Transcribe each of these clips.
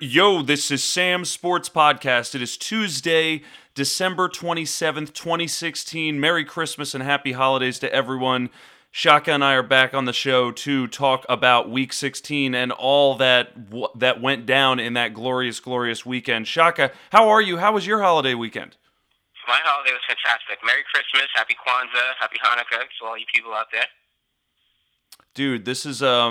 Yo, this is Sam's Sports Podcast. It is Tuesday, December 27th, 2016. Merry Christmas and happy holidays to everyone. Shaka and I are back on the show to talk about Week 16 and all that went down in that glorious, glorious weekend. Shaka, how are you? How was your holiday weekend? My holiday was fantastic. Merry Christmas, happy Kwanzaa, happy Hanukkah to all you people out there. Dude, this is, a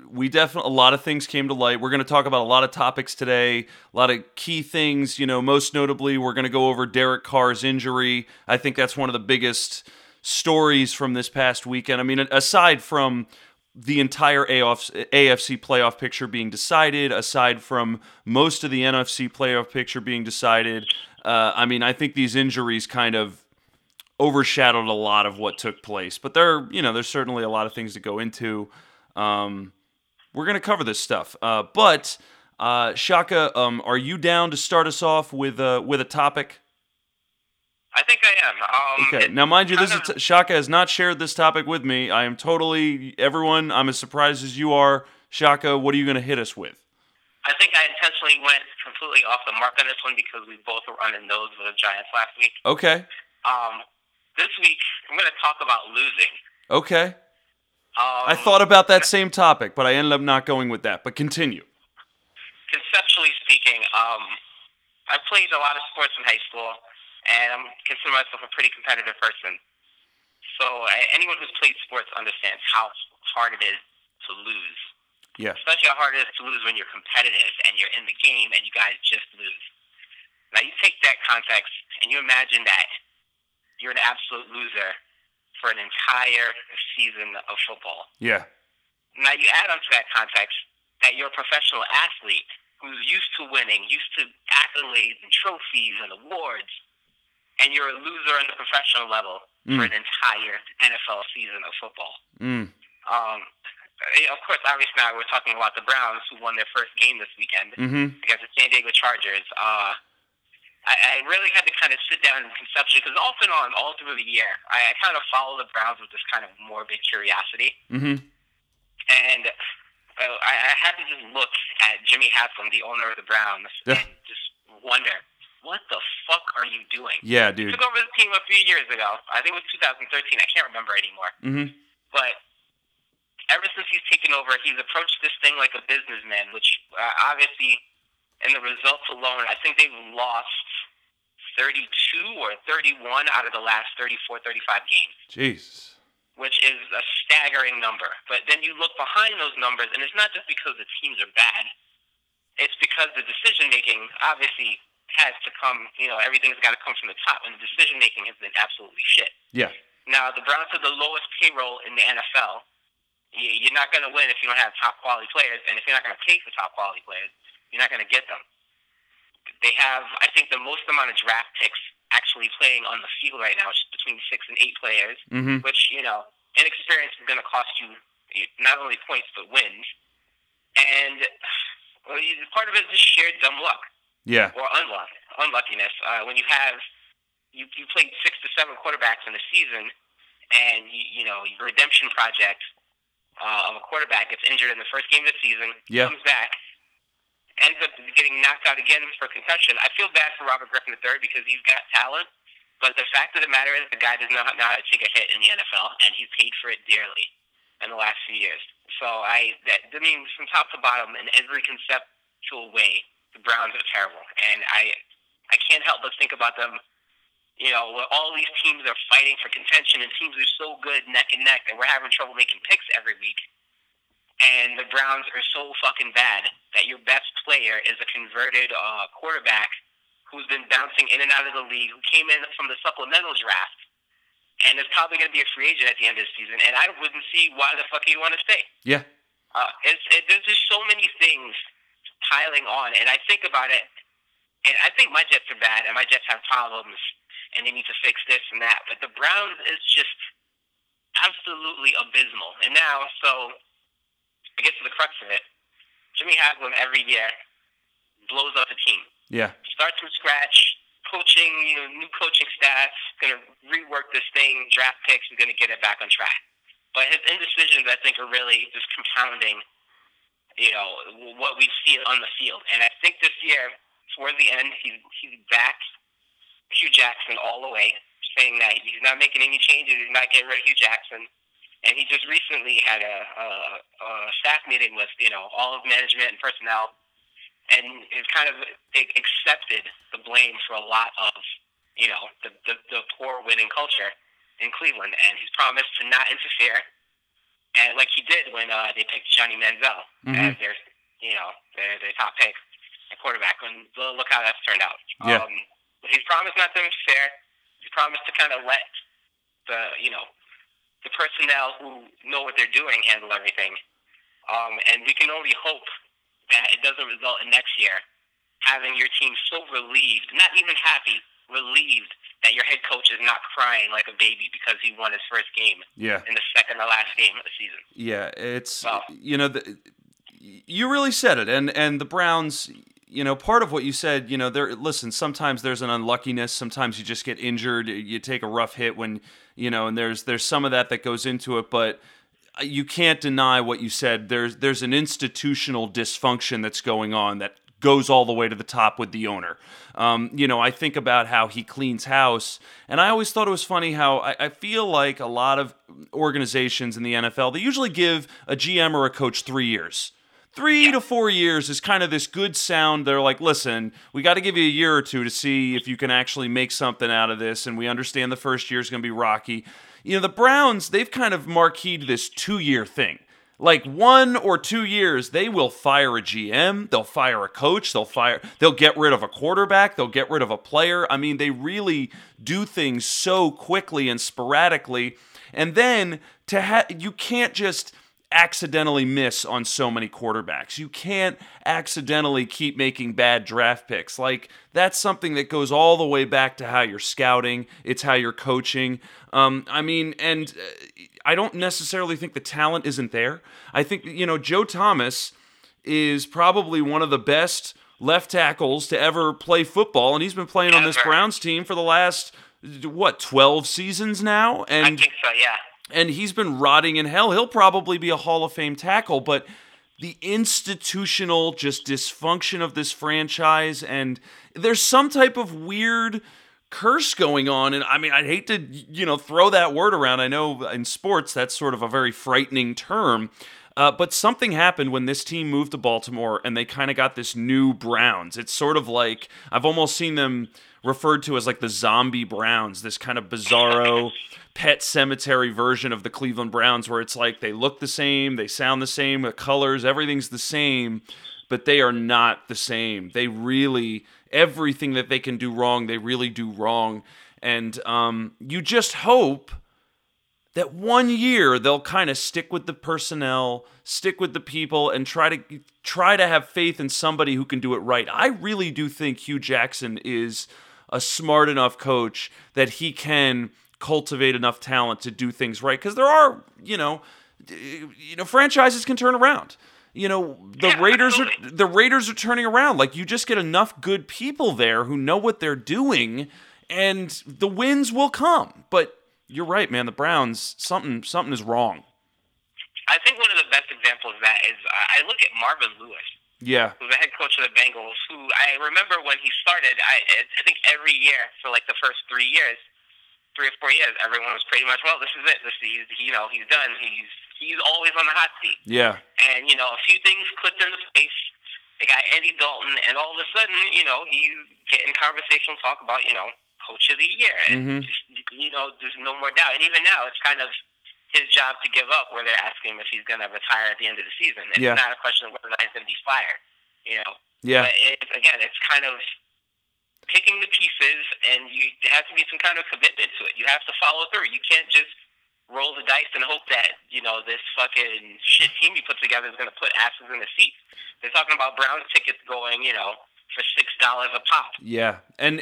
lot of things came to light. We're going to talk about a lot of topics today, a lot of key things, you know, most notably, we're going to go over Derek Carr's injury. I think that's one of the biggest stories from this past weekend. I mean, aside from the entire AFC playoff picture being decided, aside from most of the NFC playoff picture being decided, I think these injuries kind of overshadowed a lot of what took place, but there's certainly a lot of things to go into. We're going to cover this stuff, but Shaka, are you down to start us off with a topic? I think I am. Okay, now mind you, Shaka has not shared this topic with me. I am I'm as surprised as you are. Shaka, what are you going to hit us with? I think I intentionally went completely off the mark on this one because we both were on the nose with the Giants last week. Okay. This week, I'm going to talk about losing. Okay. I thought about that same topic, but I ended up not going with that. But continue. Conceptually speaking, I played a lot of sports in high school, and I consider myself a pretty competitive person. So anyone who's played sports understands how hard it is to lose. Yeah. Especially how hard it is to lose when you're competitive and you're in the game and you guys just lose. Now, you take that context and you imagine that you're an absolute loser for an entire season of football. Yeah. Now you add on to that context that you're a professional athlete who's used to winning, used to accolades and trophies and awards, and you're a loser on the professional level for an entire NFL season of football. Mm. Of course, obviously now we're talking about the Browns, who won their first game this weekend against the San Diego Chargers. I really had to kind of sit down and conceptually, because off and on, all through the year, I kind of follow the Browns with this kind of morbid curiosity. Mm-hmm. And I had to just look at Jimmy Haslam, the owner of the Browns, and just wonder, what the fuck are you doing? Yeah, dude. He took over the team a few years ago. I think it was 2013. I can't remember anymore. Mm-hmm. But ever since he's taken over, he's approached this thing like a businessman, which obviously, in the results alone, I think they've lost 32 or 31 out of the last 34, 35 games. Jesus. Which is a staggering number. But then you look behind those numbers, and it's not just because the teams are bad. It's because the decision-making obviously has to come, everything's got to come from the top, and the decision-making has been absolutely shit. Yeah. Now, the Browns have the lowest payroll in the NFL. You're not going to win if you don't have top-quality players, and if you're not going to pay for top-quality players, you're not going to get them. They have, I think, the most amount of draft picks actually playing on the field right now, which is between 6 and 8 players, which, inexperience is going to cost you not only points, but wins. And part of it is just sheer dumb luck. Yeah. Or unluckiness. When you played 6 to 7 quarterbacks in a season, and, your redemption project of a quarterback gets injured in the first game of the season, comes back, ends up getting knocked out again for concussion. I feel bad for Robert Griffin III because he's got talent, but the fact of the matter is the guy does not know how to take a hit in the NFL, and he's paid for it dearly in the last few years. So from top to bottom, in every conceptual way, the Browns are terrible, and I can't help but think about them. All these teams are fighting for contention, and teams are so good neck and neck, and we're having trouble making picks every week. And the Browns are so fucking bad that your best player is a converted quarterback who's been bouncing in and out of the league, who came in from the supplemental draft, and is probably going to be a free agent at the end of the season. And I wouldn't see why the fuck he'd want to stay. Yeah. There's just so many things piling on, and I think about it, and I think my Jets are bad, and my Jets have problems, and they need to fix this and that. But the Browns is just absolutely abysmal. And now, so I get to the crux of it. Jimmy Haslam every year blows up the team. Yeah. Starts from scratch, coaching, new coaching staff, going to rework this thing, draft picks, and going to get it back on track. But his indecisions, I think, are really just compounding you know, what we've seen on the field. And I think this year, toward the end, he's backed Hugh Jackson all the way, saying that he's not making any changes, he's not getting rid of Hugh Jackson. And he just recently had a staff meeting with, you know, all of management and personnel, and it's kind of accepted the blame for a lot of, you know, the poor winning culture in Cleveland. And he's promised to not interfere, and like he did when they picked Johnny Manziel as their, you know, their top pick, their quarterback. And look how that's turned out. Yeah. He's promised not to interfere. He's promised to kind of let the, you know, the personnel who know what they're doing handle everything. And we can only hope that it doesn't result in next year having your team so relieved, not even happy, relieved that your head coach is not crying like a baby because he won his first game in the second to last game of the season. Yeah, it's, you know, you really said it. And the Browns, you know, part of what you said, you know, listen, sometimes there's an unluckiness. Sometimes you just get injured. You take a rough hit when, you know, and there's some of that goes into it. But you can't deny what you said. There's an institutional dysfunction that's going on that goes all the way to the top with the owner. You know, I think about how he cleans house, and I always thought it was funny how I feel like a lot of organizations in the NFL, they usually give a GM or a coach 3 years. 3 to 4 years is kind of this good sound. They're like, listen, we got to give you a year or two to see if you can actually make something out of this, and we understand the first year is going to be rocky. You know, the Browns, they've kind of marqueed this 2-year thing. Like 1 or 2 years, they will fire a GM, they'll fire a coach, they'll get rid of a quarterback, they'll get rid of a player. I mean, they really do things so quickly and sporadically, and then you can't just accidentally miss on so many quarterbacks. You can't accidentally keep making bad draft picks. Like, that's something that goes all the way back to how you're scouting. It's how you're coaching. I mean, and I don't necessarily think the talent isn't there. I think, you know, Joe Thomas is probably one of the best left tackles to ever play football, and he's been playing on this Browns team for the last, 12 seasons now? And I think so, yeah. And he's been rotting in hell. He'll probably be a Hall of Fame tackle, but the institutional just dysfunction of this franchise, and there's some type of weird curse going on. And I mean, I'd hate to, you know, throw that word around. I know in sports that's sort of a very frightening term, but something happened when this team moved to Baltimore and they kind of got this new Browns. It's sort of like, I've almost seen them referred to as like the zombie Browns, this kind of bizarro Pet Cemetery version of the Cleveland Browns, where it's like they look the same, they sound the same, the colors, everything's the same, but they are not the same. They really, everything that they can do wrong, they really do wrong. And you just hope that 1 year they'll kind of stick with the personnel, stick with the people, and try to have faith in somebody who can do it right. I really do think Hugh Jackson is a smart enough coach that he can cultivate enough talent to do things right, because there are, you know, franchises can turn around. You know, the Raiders are turning around. Like, you just get enough good people there who know what they're doing, and the wins will come. But you're right, man. The Browns, something is wrong. I think one of the best examples of that is I look at Marvin Lewis. Yeah. Who's the head coach of the Bengals? Who I remember when he started. I think every year for like the first 3 years. 3 or 4 years, everyone was pretty much, well, this is it. He's done. He's always on the hot seat. Yeah. And, you know, a few things clicked into place. They got Andy Dalton, and all of a sudden, you know, he's getting conversational talk about, you know, coach of the year. And, just, you know, there's no more doubt. And even now, it's kind of his job to give up where they're asking him if he's going to retire at the end of the season. It's not a question of whether or not he's going to be fired, you know. Yeah. But, it's kind of picking the pieces, and there has to be some kind of commitment to it. You have to follow through. You can't just roll the dice and hope that, you know, this fucking shit team you put together is going to put asses in the seats. They're talking about Browns tickets going, you know, for $6 a pop. Yeah, and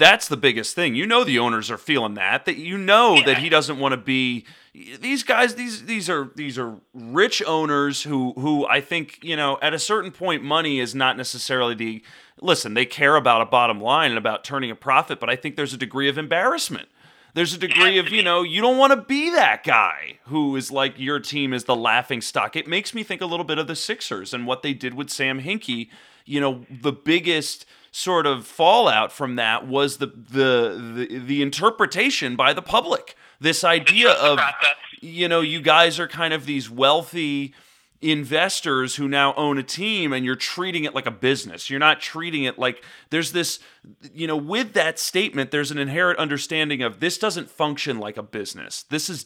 that's the biggest thing. You know, the owners are feeling that you know that he doesn't want to be. These guys, these are rich owners who I think, you know, at a certain point, money is not necessarily the. Listen, they care about a bottom line and about turning a profit, but I think there's a degree of embarrassment There's a degree of, you know, you don't want to be that guy who is like, your team is the laughing stock. It makes me think a little bit of the Sixers and what they did with Sam Hinkie. You know, the biggest sort of fallout from that was the interpretation by the public. This idea of, you know, you guys are kind of these wealthy investors who now own a team, and you're treating it like a business. You're not treating it like, there's this, you know, with that statement, there's an inherent understanding of this doesn't function like a business. This is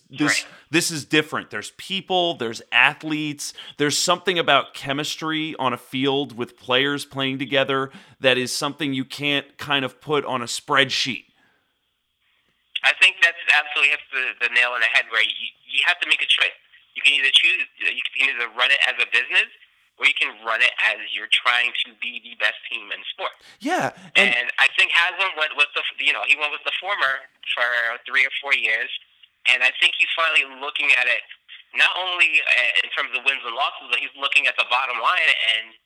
different. There's people, there's athletes, there's something about chemistry on a field with players playing together that is something you can't kind of put on a spreadsheet. I think that's absolutely the nail on the head, where you have to make a choice. You can either choose, you can either run it as a business, or you can run it as you're trying to be the best team in sports. Yeah, and I think Haslam went with the former for 3 or 4 years, and I think he's finally looking at it not only in terms of wins and losses, but he's looking at the bottom line, and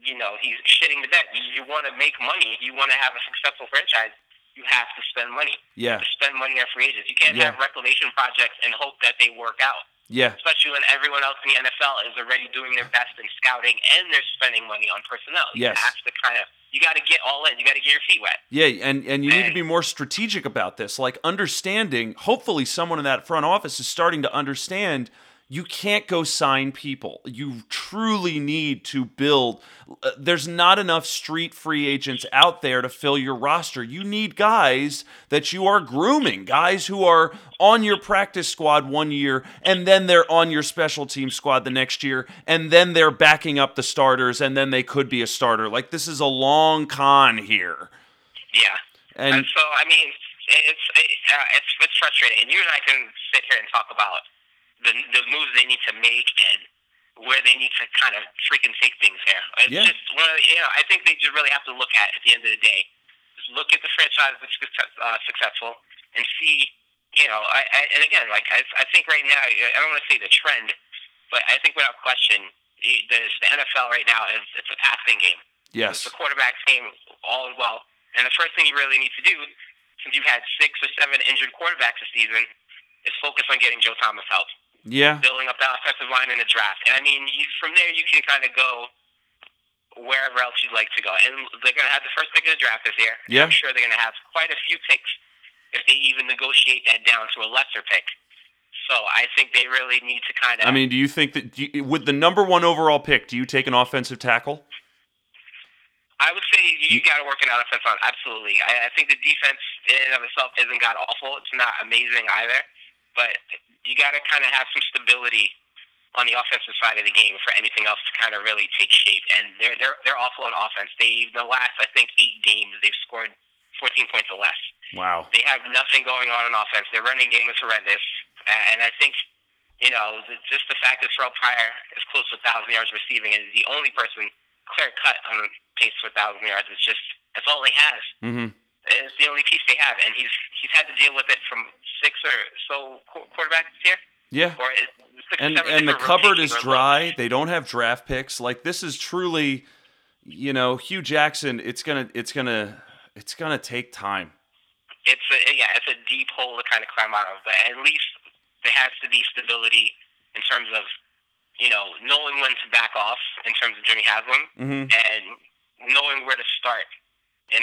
he's shitting the bed. You want to make money, you want to have a successful franchise. You have to spend money. Yeah, you have to spend money on free agents. You can't have reclamation projects and hope that they work out. Yeah. Especially when everyone else in the NFL is already doing their best in scouting and they're spending money on personnel. You have to you got to get all in. You got to get your feet wet. Yeah, and you need to be more strategic about this. Like understanding, hopefully someone in that front office is starting to understand you can't go sign people. You truly need to build. There's not enough street free agents out there to fill your roster. You need guys that you are grooming, guys who are on your practice squad 1 year, and then they're on your special team squad the next year, and then they're backing up the starters, and then they could be a starter. Like, this is a long con here. Yeah. And so, I mean, it's frustrating. And you and I can sit here and talk about the moves they need to make and where they need to kind of freaking take things here. It's just one of the, I think they just really have to look at the end of the day, just look at the franchise that's successful and see, and again, like I think right now, I don't want to say the trend, but I think without question, the NFL right now it's a passing game. Yes. It's a quarterback's game all as well. And the first thing you really need to do, since you've had 6 or 7 injured quarterbacks this season, is focus on getting Joe Thomas help. Yeah, building up that offensive line in the draft, and I mean, from there you can kind of go wherever else you'd like to go. And they're going to have the first pick of the draft this year. Yeah, I'm sure they're going to have quite a few picks if they even negotiate that down to a lesser pick. So I think they really need to kind of. I mean, do you think that with the number 1 overall pick, do you take an offensive tackle? I would say you got to work an offense on. Absolutely, I think the defense in and of itself isn't god awful. It's not amazing either, but you got to kind of have some stability on the offensive side of the game for anything else to kind of really take shape. And they're awful on offense. The last, I think, 8 games, they've scored 14 points or less. Wow. They have nothing going on offense. Their running game is horrendous. And I think, just the fact that Terrell Pryor is close to 1,000 yards receiving and is the only person clear-cut on pace for 1,000 yards is just, that's all he has. Mm-hmm. It's the only piece they have, and he's had to deal with it from 6 or so quarterbacks here. Yeah, or 6 and 7 and the cupboard is dry. Like, they don't have draft picks. Like, this is truly, Hugh Jackson. It's gonna take time. It's a deep hole to kind of climb out of, but at least there has to be stability in terms of knowing when to back off in terms of Jimmy Haslam and knowing where to start in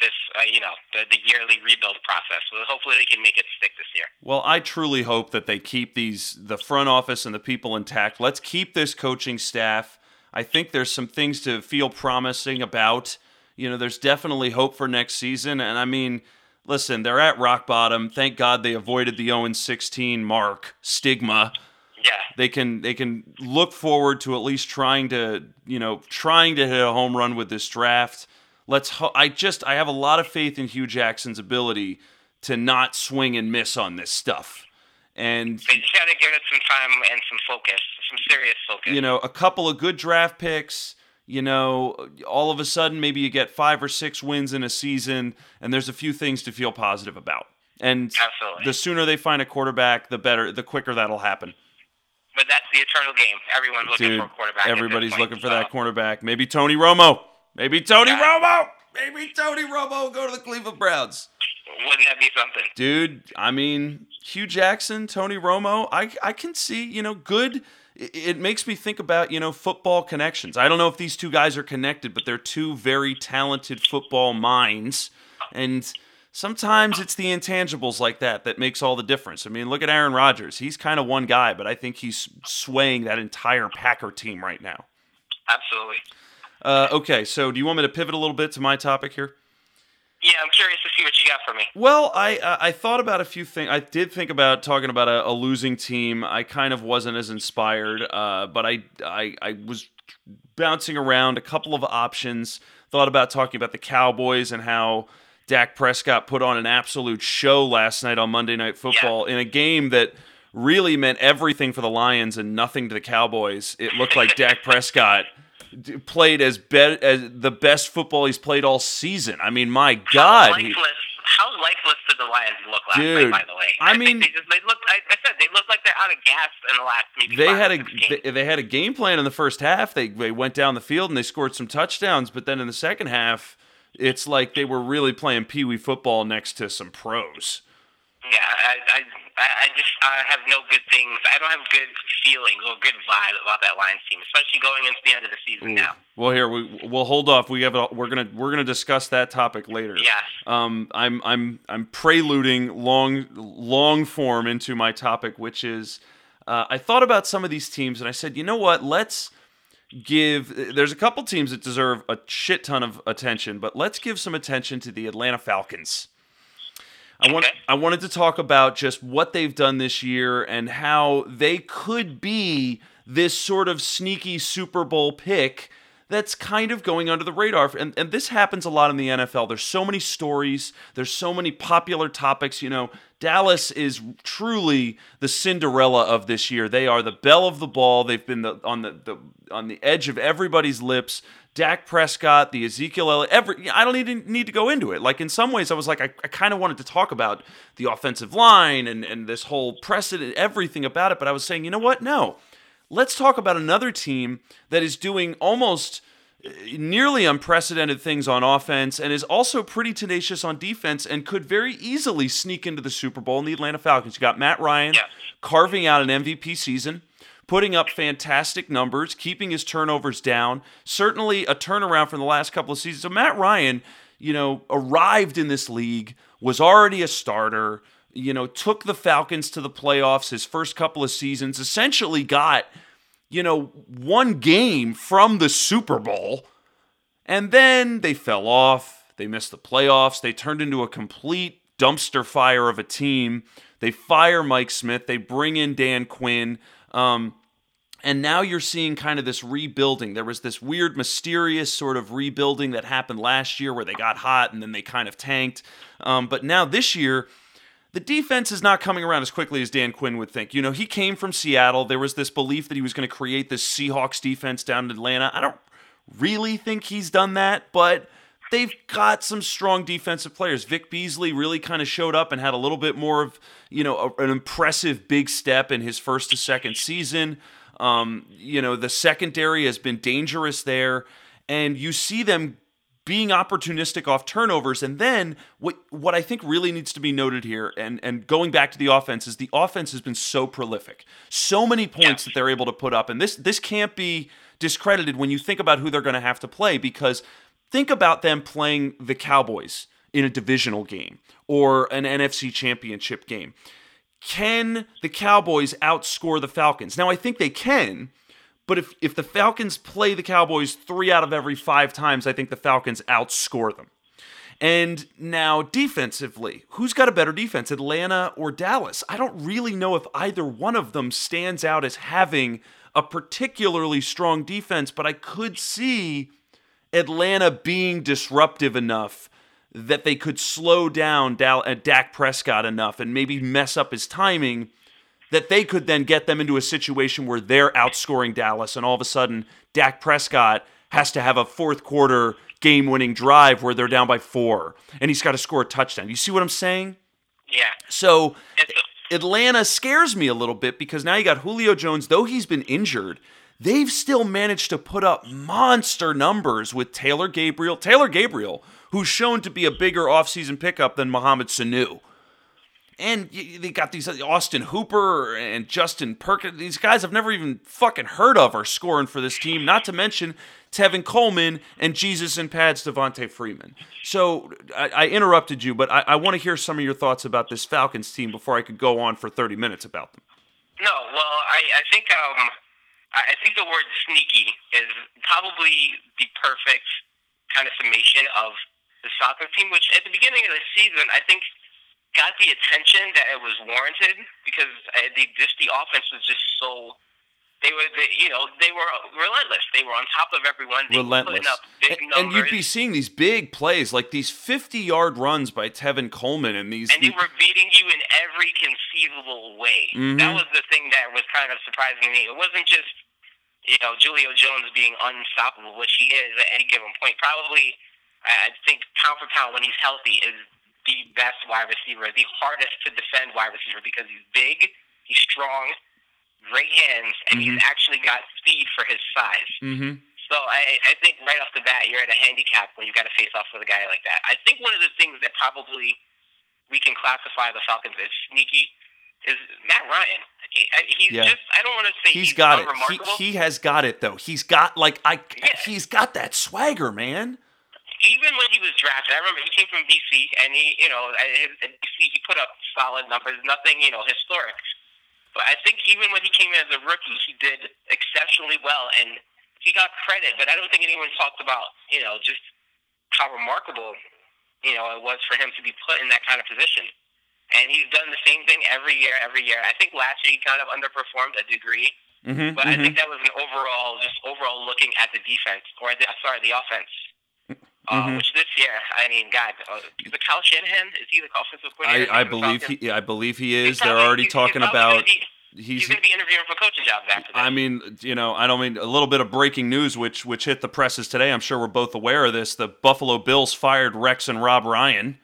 this, the yearly rebuild process. So hopefully they can make it stick this year. Well, I truly hope that they keep the front office and the people intact. Let's keep this coaching staff. I think there's some things to feel promising about. There's definitely hope for next season. And I mean, listen, they're at rock bottom. Thank God they avoided the 0-16 mark stigma. Yeah. They can look forward to at least trying to hit a home run with this draft. I have a lot of faith in Hugh Jackson's ability to not swing and miss on this stuff. And they just got to give it some time and some focus, some serious focus. A couple of good draft picks, all of a sudden maybe you get 5 or 6 wins in a season, and there's a few things to feel positive about. And absolutely, the sooner they find a quarterback, the better, the quicker that'll happen. But that's the eternal game. Everyone's looking for a quarterback. Everybody's looking for that quarterback. Maybe Tony Romo. Maybe Tony Romo! Go to the Cleveland Browns. Wouldn't that be something? Dude, I mean, Hugh Jackson, Tony Romo, I can see, you know, good. It makes me think about, you know, football connections. I don't know if these two guys are connected, but they're two very talented football minds. And sometimes it's the intangibles like that that makes all the difference. I mean, look at Aaron Rodgers. He's kind of one guy, but I think he's swaying that entire Packer team right now. Absolutely. Okay, so do you want me to pivot a little bit to my topic here? Yeah, I'm curious to see what you got for me. Well, I thought about a few things. I did think about talking about a losing team. I kind of wasn't as inspired, but I was bouncing around a couple of options. Thought about talking about the Cowboys and how Dak Prescott put on an absolute show last night on Monday Night Football in a game that really meant everything for the Lions and nothing to the Cowboys. It looked like Dak Prescott played as the best football he's played all season. I mean, my God. How lifeless did the Lions look last night, by the way? They looked like they're out of gas in the last maybe They had a game plan in the first half. They went down the field and they scored some touchdowns, but then in the second half, it's like they were really playing peewee football next to some pros. Yeah, I have no good things. I don't have good feelings or good vibe about that Lions team, especially going into the end of the season now. Well, here we'll hold off. We're gonna discuss that topic later. Yes. I'm preluding long form into my topic, which is I thought about some of these teams and I said, you know what? There's a couple teams that deserve a shit ton of attention, but let's give some attention to the Atlanta Falcons. I wanted to talk about just what they've done this year and how they could be this sort of sneaky Super Bowl pick that's kind of going under the radar. And this happens a lot in the NFL. There's so many stories. There's so many popular topics. You know, Dallas is truly the Cinderella of this year. They are the belle of the ball. They've been on the edge of everybody's lips. Dak Prescott, the Ezekiel Elliott, I don't even need to go into it. Like, in some ways, I was like, I kind of wanted to talk about the offensive line and this whole precedent, everything about it. But I was saying, you know what? No. Let's talk about another team that is doing almost nearly unprecedented things on offense and is also pretty tenacious on defense and could very easily sneak into the Super Bowl in the Atlanta Falcons. You got Matt Ryan carving out an MVP season, putting up fantastic numbers, keeping his turnovers down, certainly a turnaround from the last couple of seasons. So Matt Ryan, you know, arrived in this league, was already a starter, you know, took the Falcons to the playoffs his first couple of seasons, essentially got, you know, one game from the Super Bowl, and then they fell off. They missed the playoffs. They turned into a complete dumpster fire of a team. They fire Mike Smith. They bring in Dan Quinn. And now you're seeing kind of this rebuilding. There was this weird, mysterious sort of rebuilding that happened last year where they got hot and then they kind of tanked. But now this year, the defense is not coming around as quickly as Dan Quinn would think. You know, he came from Seattle. There was this belief that he was going to create this Seahawks defense down in Atlanta. I don't really think he's done that, but they've got some strong defensive players. Vic Beasley really kind of showed up and had a little bit more of, you know, an impressive big step in his first to second season. You know, the secondary has been dangerous there. And you see them being opportunistic off turnovers. And then what I think really needs to be noted here, and going back to the offense, is the offense has been so prolific. So many points that they're able to put up. And this can't be discredited when you think about who they're going to have to play, because think about them playing the Cowboys in a divisional game or an NFC championship game. Can the Cowboys outscore the Falcons? Now, I think they can, but if the Falcons play the Cowboys 3 out of every 5 times, I think the Falcons outscore them. And now defensively, who's got a better defense, Atlanta or Dallas? I don't really know if either one of them stands out as having a particularly strong defense, but I could see Atlanta being disruptive enough that they could slow down Dak Prescott enough and maybe mess up his timing, that they could then get them into a situation where they're outscoring Dallas, and all of a sudden Dak Prescott has to have a fourth quarter game-winning drive where they're down by 4, and he's got to score a touchdown. You see what I'm saying? Yeah. So Atlanta scares me a little bit, because now you got Julio Jones, though he's been injured, they've still managed to put up monster numbers with Taylor Gabriel. Taylor Gabriel, who's shown to be a bigger offseason pickup than Mohamed Sanu. And they got these Austin Hooper and Justin Perkins. These guys I've never even fucking heard of are scoring for this team, not to mention Tevin Coleman and Jesus and Pads Devontae Freeman. So I interrupted you, but I want to hear some of your thoughts about this Falcons team before I could go on for 30 minutes about them. No, well, I think the word sneaky is probably the perfect kind of summation of the Falcons team, which at the beginning of the season, I think got the attention that it was warranted because the offense was just so they were relentless. They were on top of everyone. They relentless. Putting up big numbers. And you'd be seeing these big plays like these 50-yard runs by Tevin Coleman and these. And they were beating you in every conceivable way. Mm-hmm. That was the thing that was kind of surprising to me. It wasn't just Julio Jones being unstoppable, which he is at any given point. Probably, I think pound for pound when he's healthy is the best wide receiver, the hardest to defend wide receiver because he's big, he's strong, great hands, and mm-hmm. he's actually got speed for his size. Mm-hmm. So I think right off the bat, you're at a handicap when you've got to face off with a guy like that. I think one of the things that probably we can classify the Falcons as sneaky is Matt Ryan. I don't want to say he's got it. He has got it though. He's got that swagger, man. Even when he was drafted, I remember he came from D.C., and he put up solid numbers, nothing, historic. But I think even when he came in as a rookie, he did exceptionally well, and he got credit. But I don't think anyone talked about, just how remarkable, it was for him to be put in that kind of position. And he's done the same thing every year. I think last year he kind of underperformed a degree. Mm-hmm, but mm-hmm. I think that was an overall looking at the defense, the offense. Mm-hmm. Which this year, is it Kyle Shanahan? Is he the offensive coordinator? I believe he is. They're already talking about. He's going to be interviewing for coaching jobs after that. A little bit of breaking news, which hit the presses today. I'm sure we're both aware of this. The Buffalo Bills fired Rex and Rob Ryan.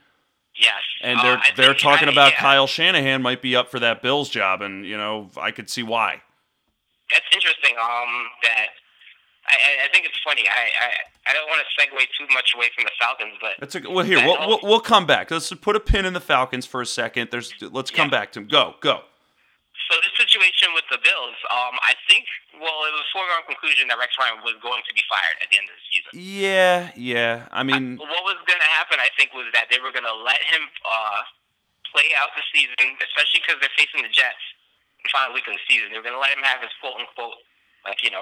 Yes, and they're talking about Kyle Shanahan might be up for that Bills job, and I could see why. That's interesting. I think it's funny. I don't want to segue too much away from the Falcons, but we'll come back. Let's put a pin in the Falcons for a second. Let's come back to them. Go. So this situation with the Bills, I think, it was a foregone conclusion that Rex Ryan was going to be fired at the end of the season. Yeah. What was going to happen, I think, was that they were going to let him play out the season, especially because they're facing the Jets in the final week of the season. They were going to let him have his quote-unquote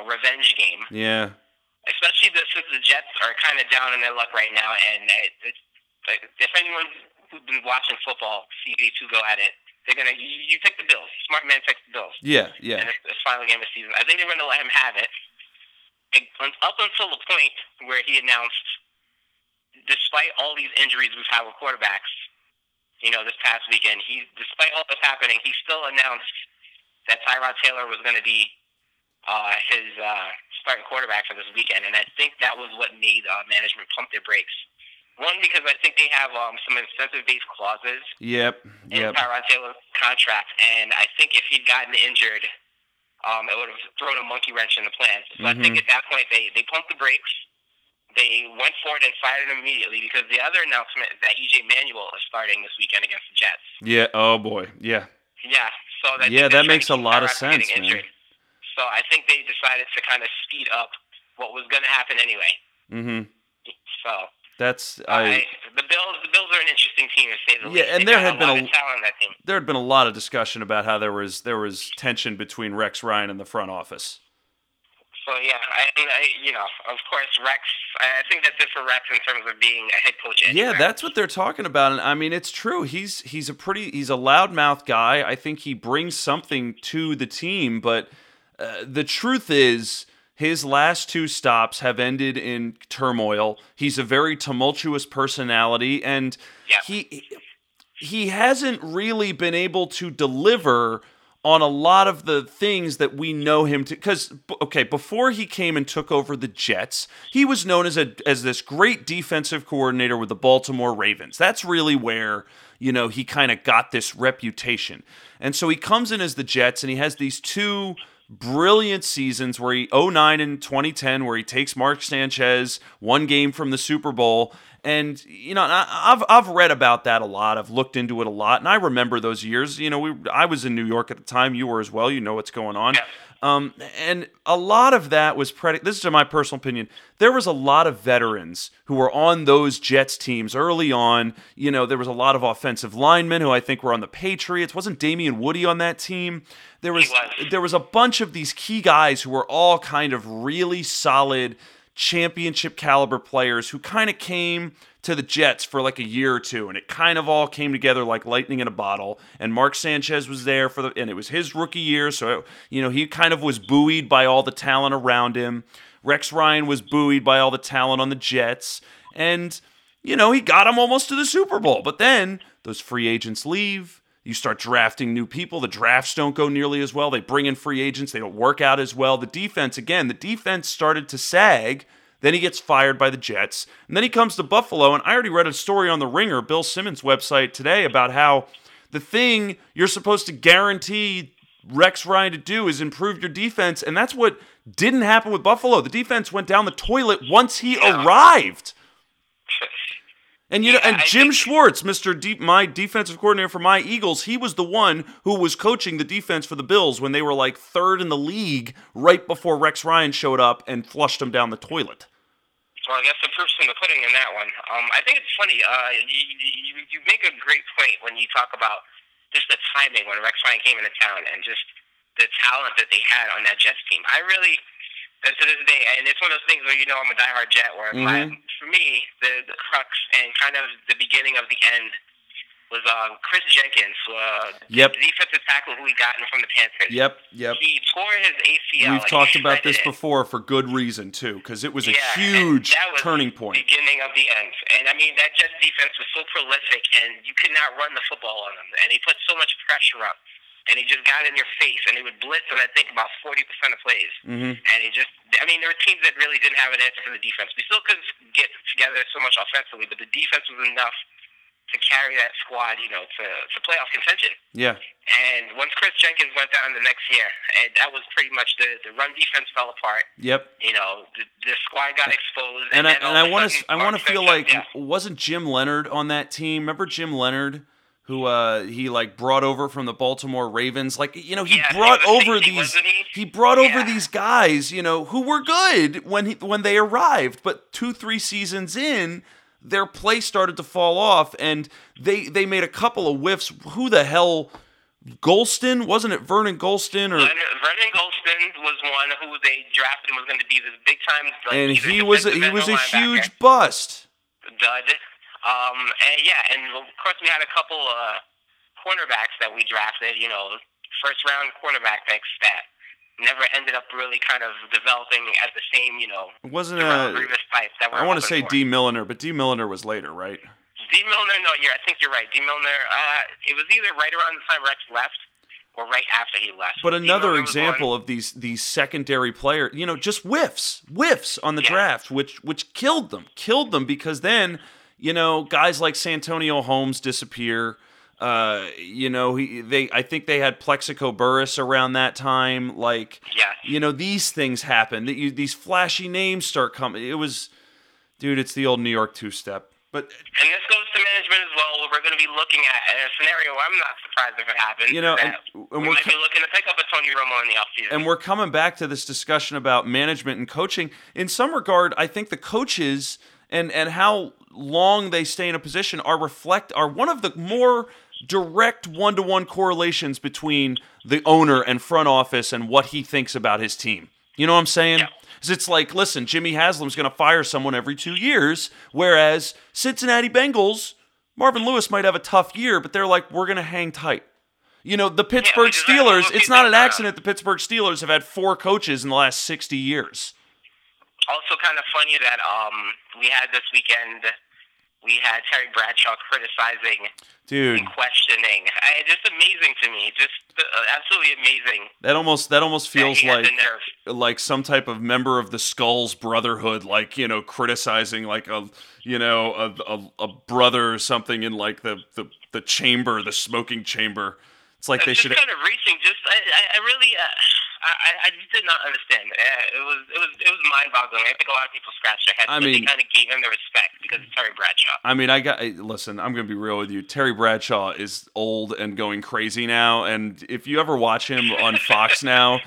revenge game. Yeah. Especially since the Jets are kind of down in their luck right now, and if anyone who's been watching football see these two go at it, you pick the Bills. Smart man picks the Bills. Yeah. And it's the final game of the season. I think they're going to let him have it. And up until the point where he announced, despite all these injuries we've had with quarterbacks, this past weekend, despite all this happening, he still announced that Tyrod Taylor was going to be his starting quarterback for this weekend, and I think that was what made management pump their brakes. One, because I think they have some incentive-based clauses in Tyrod Taylor's contract, and I think if he'd gotten injured, it would have thrown a monkey wrench in the plans. So mm-hmm. I think at that point they pumped the brakes, they went for it and fired him immediately, because the other announcement is that EJ Manuel is starting this weekend against the Jets. Yeah, oh boy, yeah. Yeah, so that makes a lot of sense, man. So I think they decided to kind of speed up what was going to happen anyway. Mm-hmm. So the Bills are an interesting team to say the least. Yeah, and there had been a lot of discussion about how there was tension between Rex Ryan and the front office. So yeah, of course Rex. I think that's it for Rex in terms of being a head coach. Anywhere. Yeah, that's what they're talking about, and it's true. He's a loudmouth guy. I think he brings something to the team, but. The truth is, his last two stops have ended in turmoil. He's a very tumultuous personality, and he hasn't really been able to deliver on a lot of the things that we know him to. Because, before he came and took over the Jets, he was known as this great defensive coordinator with the Baltimore Ravens. That's really where he kind of got this reputation. And so he comes in as the Jets, and he has these two brilliant seasons where he 09 in 2010, where he takes Mark Sanchez one game from the Super Bowl. And, you know, I've read about that a lot. I've looked into it a lot. And I remember those years. You know, I was in New York at the time. You were as well. You know what's going on. Yeah. And a lot of that was this is my personal opinion. There was a lot of veterans who were on those Jets teams early on. You know, there was a lot of offensive linemen who I think were on the Patriots. Wasn't Damian Woody on that team? There was a bunch of these key guys who were all kind of really solid championship caliber players who kind of came to the Jets for like a year or two, and it kind of all came together like lightning in a bottle. And Mark Sanchez was there and it was his rookie year, so you know he kind of was buoyed by all the talent around him. Rex Ryan was buoyed by all the talent on the Jets, and you know he got him almost to the Super Bowl. But then those free agents leave. You start drafting new people. The drafts don't go nearly as well. They bring in free agents. They don't work out as well. The defense started to sag. Then he gets fired by the Jets. And then he comes to Buffalo, and I already read a story on The Ringer, Bill Simmons' website today, about how the thing you're supposed to guarantee Rex Ryan to do is improve your defense, and that's what didn't happen with Buffalo. The defense went down the toilet once he arrived. And you know, and Jim Schwartz, my defensive coordinator for my Eagles, he was the one who was coaching the defense for the Bills when they were like third in the league right before Rex Ryan showed up and flushed him down the toilet. Well, I guess the proof's in the pudding in that one. I think it's funny. You make a great point when you talk about just the timing when Rex Ryan came into town and just the talent that they had on that Jets team. And to this day, and it's one of those things where, you know, I'm a diehard Jet, where for me, the crux and kind of the beginning of the end was Chris Jenkins, the defensive tackle who we gotten from the Panthers. Yep. He tore his ACL. We've talked about this before for good reason, too, because it was a huge turning point. Beginning of the end. And, I mean, that Jets defense was so prolific, and you could not run the football on them. And he put so much pressure up. And he just got in your face, and he would blitz on, I think, about 40% of plays. And he just, I mean, there were teams that really didn't have an answer for the defense. We still couldn't get together so much offensively, but the defense was enough to carry that squad, you know, to playoff contention. Yeah. And once Chris Jenkins went down the next year, and that was pretty much the run defense fell apart. Yep. You know, the squad got exposed. And I want to feel like, wasn't Jim Leonard on that team? Remember Jim Leonard? Who he like brought over from the Baltimore Ravens, like you know he brought over these guys, you know, who were good when they arrived, but 2-3 seasons in, their play started to fall off, and they made a couple of whiffs. Who the hell? Golston? Wasn't it Vernon Golston? Vernon Golston was one who they drafted and was going to be this big time. Like, and he was a huge bust. Dud. And of course we had a couple cornerbacks that we drafted, you know, first round cornerback picks that never ended up really kind of developing as the same, you know. Wasn't I want to say D. Milliner, but D. Milliner was later, right? D. Milliner, no, I think you're right. D. Milliner, it was either right around the time Rex left or right after he left. But another example of these secondary players, you know, just whiffs on the draft, which killed them because then. You know, guys like Santonio Holmes disappear. You know, I think they had Plexico Burris around that time. Like, you know, these things happen. These flashy names start coming. It was, dude, it's the old New York two-step. And this goes to management as well. We're going to be looking at a scenario where I'm not surprised if it happens. You know, we might be looking to pick up a Tony Romo in the offseason. And we're coming back to this discussion about management and coaching. In some regard, I think the coaches and how long they stay in a position are one of the more direct one-to-one correlations between the owner and front office and what he thinks about his team. You know what I'm saying? Yeah. It's like, listen, Jimmy Haslam's going to fire someone every 2 years, whereas Cincinnati Bengals, Marvin Lewis might have a tough year, but they're like, we're going to hang tight. You know, the Pittsburgh Steelers, it's not an accident the Pittsburgh Steelers have had 4 coaches in the last 60 years. Also kind of funny that we had this weekend, we had Terry Bradshaw criticizing and questioning. It's just amazing to me. Just absolutely amazing. That almost feels like some type of member of the Skulls Brotherhood, like, you know, criticizing like a brother or something in like the chamber, the smoking chamber. It's like they should kind of reaching. Just I really I just did not understand. It was mind boggling. I think a lot of people scratched their heads. But they kind of gave him the respect because of Terry Bradshaw. Listen, I'm going to be real with you. Terry Bradshaw is old and going crazy now. And if you ever watch him on Fox now,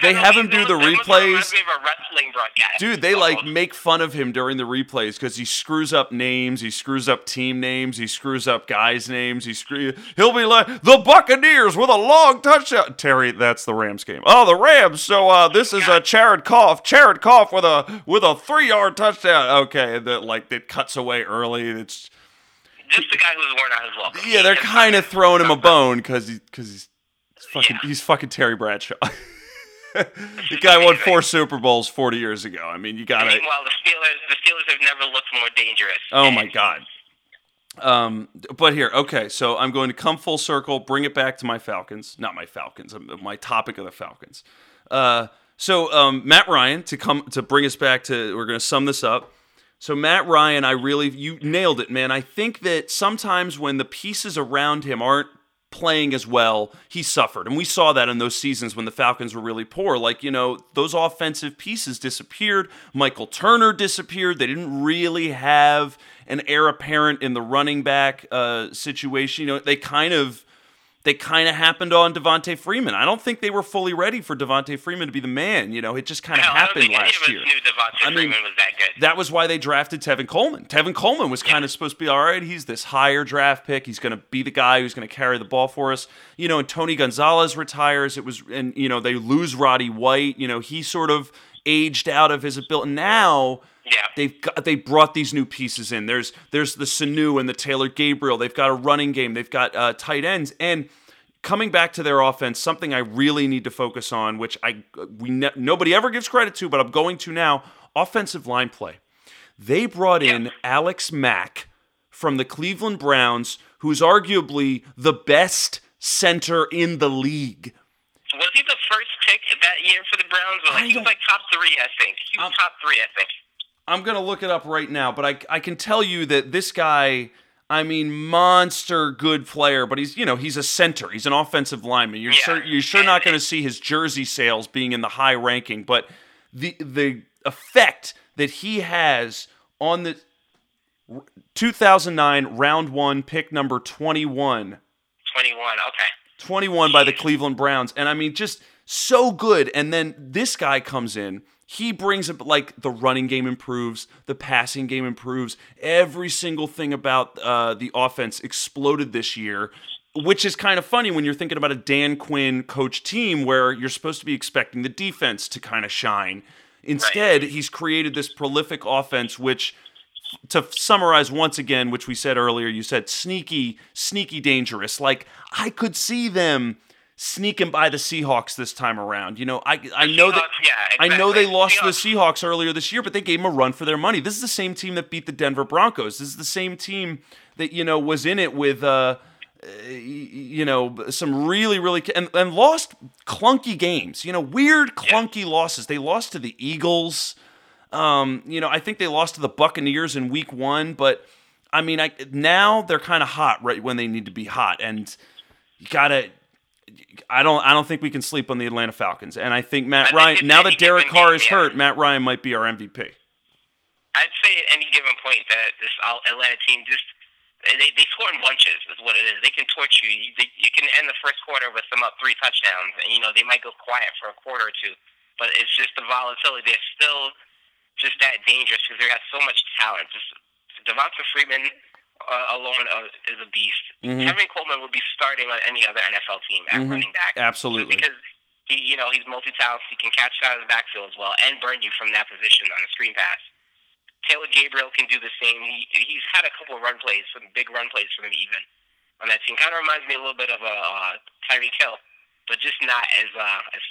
they have him do the replays. Of a wrestling broadcast. Dude, they like make fun of him during the replays because he screws up names, he screws up team names, he screws up guys' names. He'll be like the Buccaneers with a long touchdown. Terry, that's the Rams game. Oh, the Rams. So this is a Jared Goff. Jared Goff with a 3-yard touchdown. Okay, that cuts away early. It's just the guy who's worn out as well. Yeah, they're kind of throwing him a bone because he's fucking Terry Bradshaw. The guy won 4 Super Bowls 40 years ago. I mean, you gotta. Meanwhile, the Steelers have never looked more dangerous. Oh my God. But here, okay, so I'm going to come full circle, bring it back to my Falcons. Not my Falcons, my topic of the Falcons. Matt Ryan, to bring us back to, we're going to sum this up. So Matt Ryan, you nailed it, man. I think that sometimes when the pieces around him aren't playing as well, he suffered. And we saw that in those seasons when the Falcons were really poor. Like, you know, those offensive pieces disappeared. Michael Turner disappeared. They didn't really have an heir apparent in the running back situation. You know, they kind of happened on Devontae Freeman. I don't think they were fully ready for Devontae Freeman to be the man. You know, it just kind of happened last year. Freeman was that good. That was why they drafted Tevin Coleman. Tevin Coleman was kind of supposed to be, all right, he's this higher draft pick. He's going to be the guy who's going to carry the ball for us. You know, and Tony Gonzalez retires. They lose Roddy White. You know, he sort of aged out of his ability. Now... yeah. They brought these new pieces in. There's the Sanu and the Taylor Gabriel. They've got a running game. They've got tight ends. And coming back to their offense, something I really need to focus on, which nobody ever gives credit to, but I'm going to now, offensive line play. They brought in Alex Mack from the Cleveland Browns, who's arguably the best center in the league. Was he the first pick that year for the Browns? He was like top three, I think. I'm going to look it up right now, but I can tell you that this guy, I mean, monster good player, but he's a center. He's an offensive lineman. You're sure not going to see his jersey sales being in the high ranking, but the effect that he has on the 2009 round 1 pick number 21. 21 by the Cleveland Browns. And I mean, just so good. And then this guy comes in. He brings up, like, the running game improves, the passing game improves. Every single thing about the offense exploded this year, which is kind of funny when you're thinking about a Dan Quinn coach team where you're supposed to be expecting the defense to kind of shine. Instead, he's created this prolific offense, which, to summarize once again, which we said earlier, you said sneaky dangerous. Like, I could see them sneaking by the Seahawks this time around. You know, I know they lost to the Seahawks earlier this year, but they gave them a run for their money. This is the same team that beat the Denver Broncos. This is the same team that, you know, was in it with, some really, really... And lost clunky games. You know, weird, clunky losses. They lost to the Eagles. I think they lost to the Buccaneers in week 1, but, I mean, now they're kind of hot right when they need to be hot. And you got to... I don't think we can sleep on the Atlanta Falcons, and I think Matt Ryan. Now that Derek Carr is hurt, Matt Ryan might be our MVP. I'd say at any given point that this Atlanta team they score in bunches is what it is. They can torch you. You can end the first quarter with them up 3 touchdowns, and you know they might go quiet for a quarter or two, but it's just the volatility. They're still just that dangerous because they got so much talent. Just Devonta Freeman. Alone is a beast. Mm-hmm. Tevin Coleman would be starting on any other NFL team at running back. Absolutely. Because he's multi-talented. He can catch out of the backfield as well and burn you from that position on a screen pass. Taylor Gabriel can do the same. He's had a couple of run plays, some big run plays for him even on that team. Kind of reminds me a little bit of Tyreek Hill, but just not as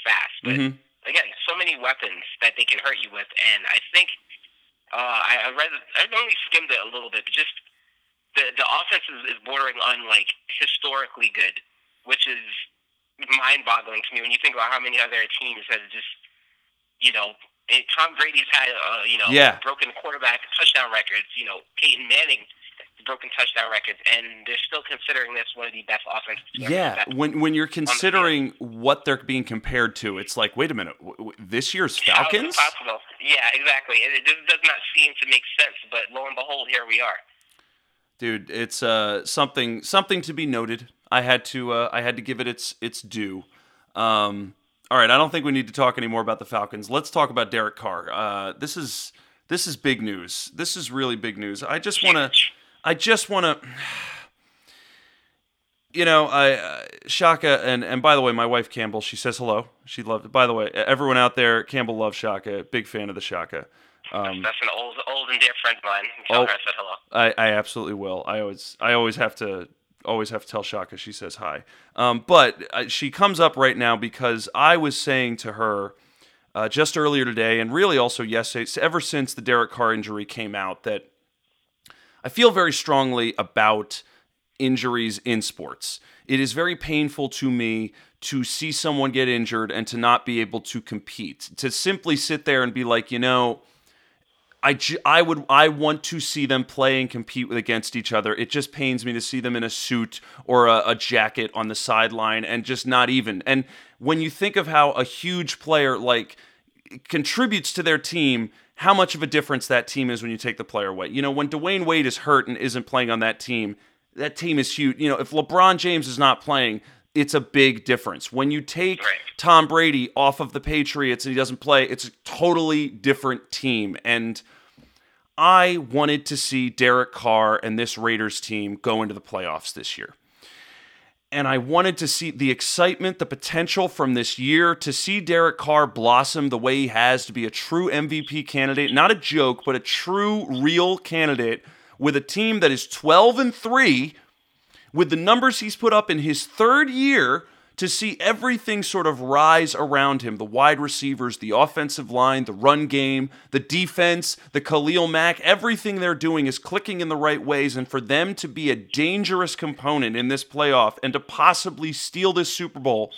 fast. But again, so many weapons that they can hurt you with, and I think I only skimmed it a little bit, but just the offense is bordering on, like, historically good, which is mind-boggling to me when you think about how many other teams have just, you know, Tom Brady's had broken quarterback touchdown records. You know, Peyton Manning broken touchdown records, and they're still considering this one of the best offenses. Yeah, when you're considering what they're being compared to, it's like, wait a minute, this year's Falcons? How is it possible? Yeah, exactly. It does not seem to make sense, but lo and behold, here we are. Dude, it's something to be noted. I had to give it its due. All right, I don't think we need to talk anymore about the Falcons. Let's talk about Derek Carr. This is big news. This is really big news. I just want to. You know, Shaka and by the way, my wife Campbell, she says hello. She loved it. By the way, everyone out there, Campbell loves Shaka. Big fan of the Shaka. That's an old and dear friend of mine. Tell her I said hello. I absolutely will. I always have to tell Shaka she says hi. But she comes up right now because I was saying to her just earlier today, and really also yesterday, ever since the Derek Carr injury came out, that I feel very strongly about injuries in sports. It is very painful to me to see someone get injured and to not be able to compete. To simply sit there and be like, you know, I want to see them play and compete against each other. It just pains me to see them in a suit or a jacket on the sideline and just not even. And when you think of how a huge player like contributes to their team, how much of a difference that team is when you take the player away. You know, when Dwayne Wade is hurt and isn't playing on that team is huge. You know, if LeBron James is not playing, it's a big difference. When you take Tom Brady off of the Patriots and he doesn't play, it's a totally different team. And I wanted to see Derek Carr and this Raiders team go into the playoffs this year. And I wanted to see the excitement, the potential from this year, to see Derek Carr blossom the way he has, to be a true MVP candidate, not a joke, but a true, real candidate with a team that is 12-3, with the numbers he's put up in his third year, to see everything sort of rise around him. The wide receivers, the offensive line, the run game, the defense, the Khalil Mack, everything they're doing is clicking in the right ways. And for them to be a dangerous component in this playoff and to possibly steal this Super Bowl,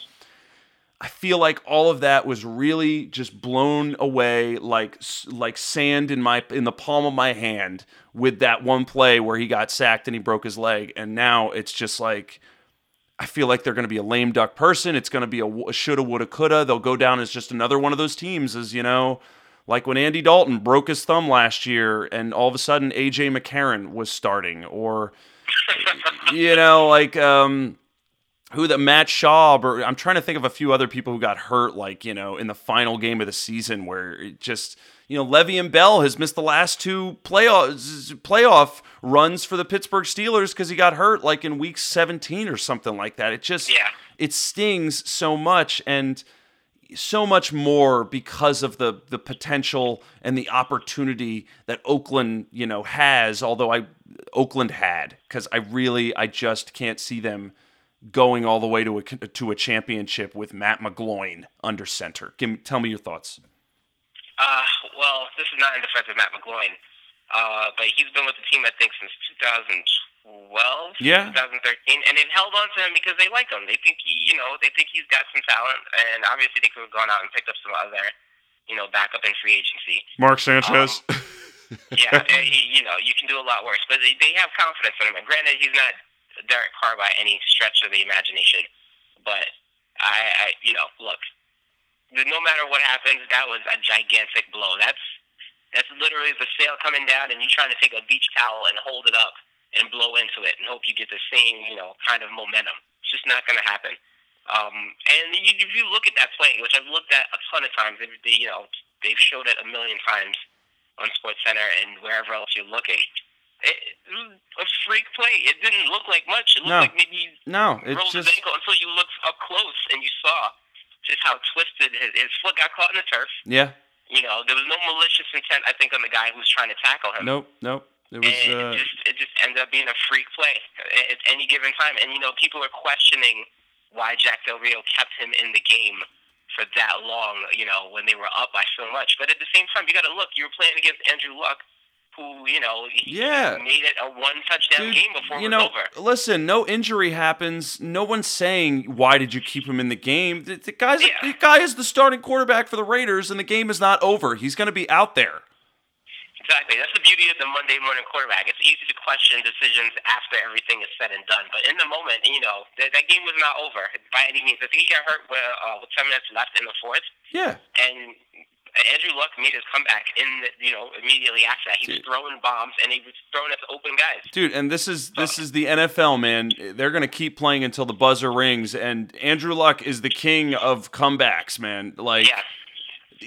I feel like all of that was really just blown away like sand in the palm of my hand with that one play where he got sacked and he broke his leg. And now it's just like, I feel like they're going to be a lame duck person. It's going to be a shoulda, woulda, coulda. They'll go down as just another one of those teams, as, you know, like when Andy Dalton broke his thumb last year and all of a sudden A.J. McCarron was starting, or, you know, like... Matt Schaub, or I'm trying to think of a few other people who got hurt, like, you know, in the final game of the season, where it just, you know, Le'Veon Bell has missed the last two playoff runs for the Pittsburgh Steelers because he got hurt like in week 17 or something like that. It just, It stings so much, and so much more because of the potential and the opportunity that Oakland, you know, has. Although Oakland had, because I just can't see them going all the way to a championship with Matt McGloin under center. Tell me your thoughts. Well, this is not in defense of Matt McGloin, but he's been with the team, I think, since 2012, 2013, and they've held on to him because they like him. They think he's got some talent, and obviously they could have gone out and picked up some other, you know, backup in free agency. Mark Sanchez. You can do a lot worse, but they have confidence in him. And granted, he's not Derek Carr by any stretch of the imagination, but look, no matter what happens, that was a gigantic blow. That's literally the sail coming down, and you trying to take a beach towel and hold it up and blow into it and hope you get the same, you know, kind of momentum. It's just not going to happen. And if you look at that play, which I've looked at a ton of times, they've showed it a million times on SportsCenter and wherever else you're looking. It was a freak play. It didn't look like much. It looked like maybe he rolled his ankle until you looked up close and you saw just how twisted his foot got caught in the turf. Yeah. You know, there was no malicious intent, I think, on the guy who was trying to tackle him. Nope. It was. It just ended up being a freak play at any given time. And, you know, people are questioning why Jack Del Rio kept him in the game for that long, you know, when they were up by so much. But at the same time, you got to look. You were playing against Andrew Luck, who, you know, made it a one-touchdown game before it was over. Listen, no injury happens. No one's saying, why did you keep him in the game? The guy is the starting quarterback for the Raiders, and the game is not over. He's going to be out there. Exactly. That's the beauty of the Monday morning quarterback. It's easy to question decisions after everything is said and done. But in the moment, you know, that game was not over by any means. I think he got hurt with 10 minutes left in the fourth. Yeah. And Andrew Luck made his comeback immediately after that. He was throwing bombs, and he was throwing at the open guys. Dude, and this is the NFL, man. They're going to keep playing until the buzzer rings. And Andrew Luck is the king of comebacks, man. Like. Yeah.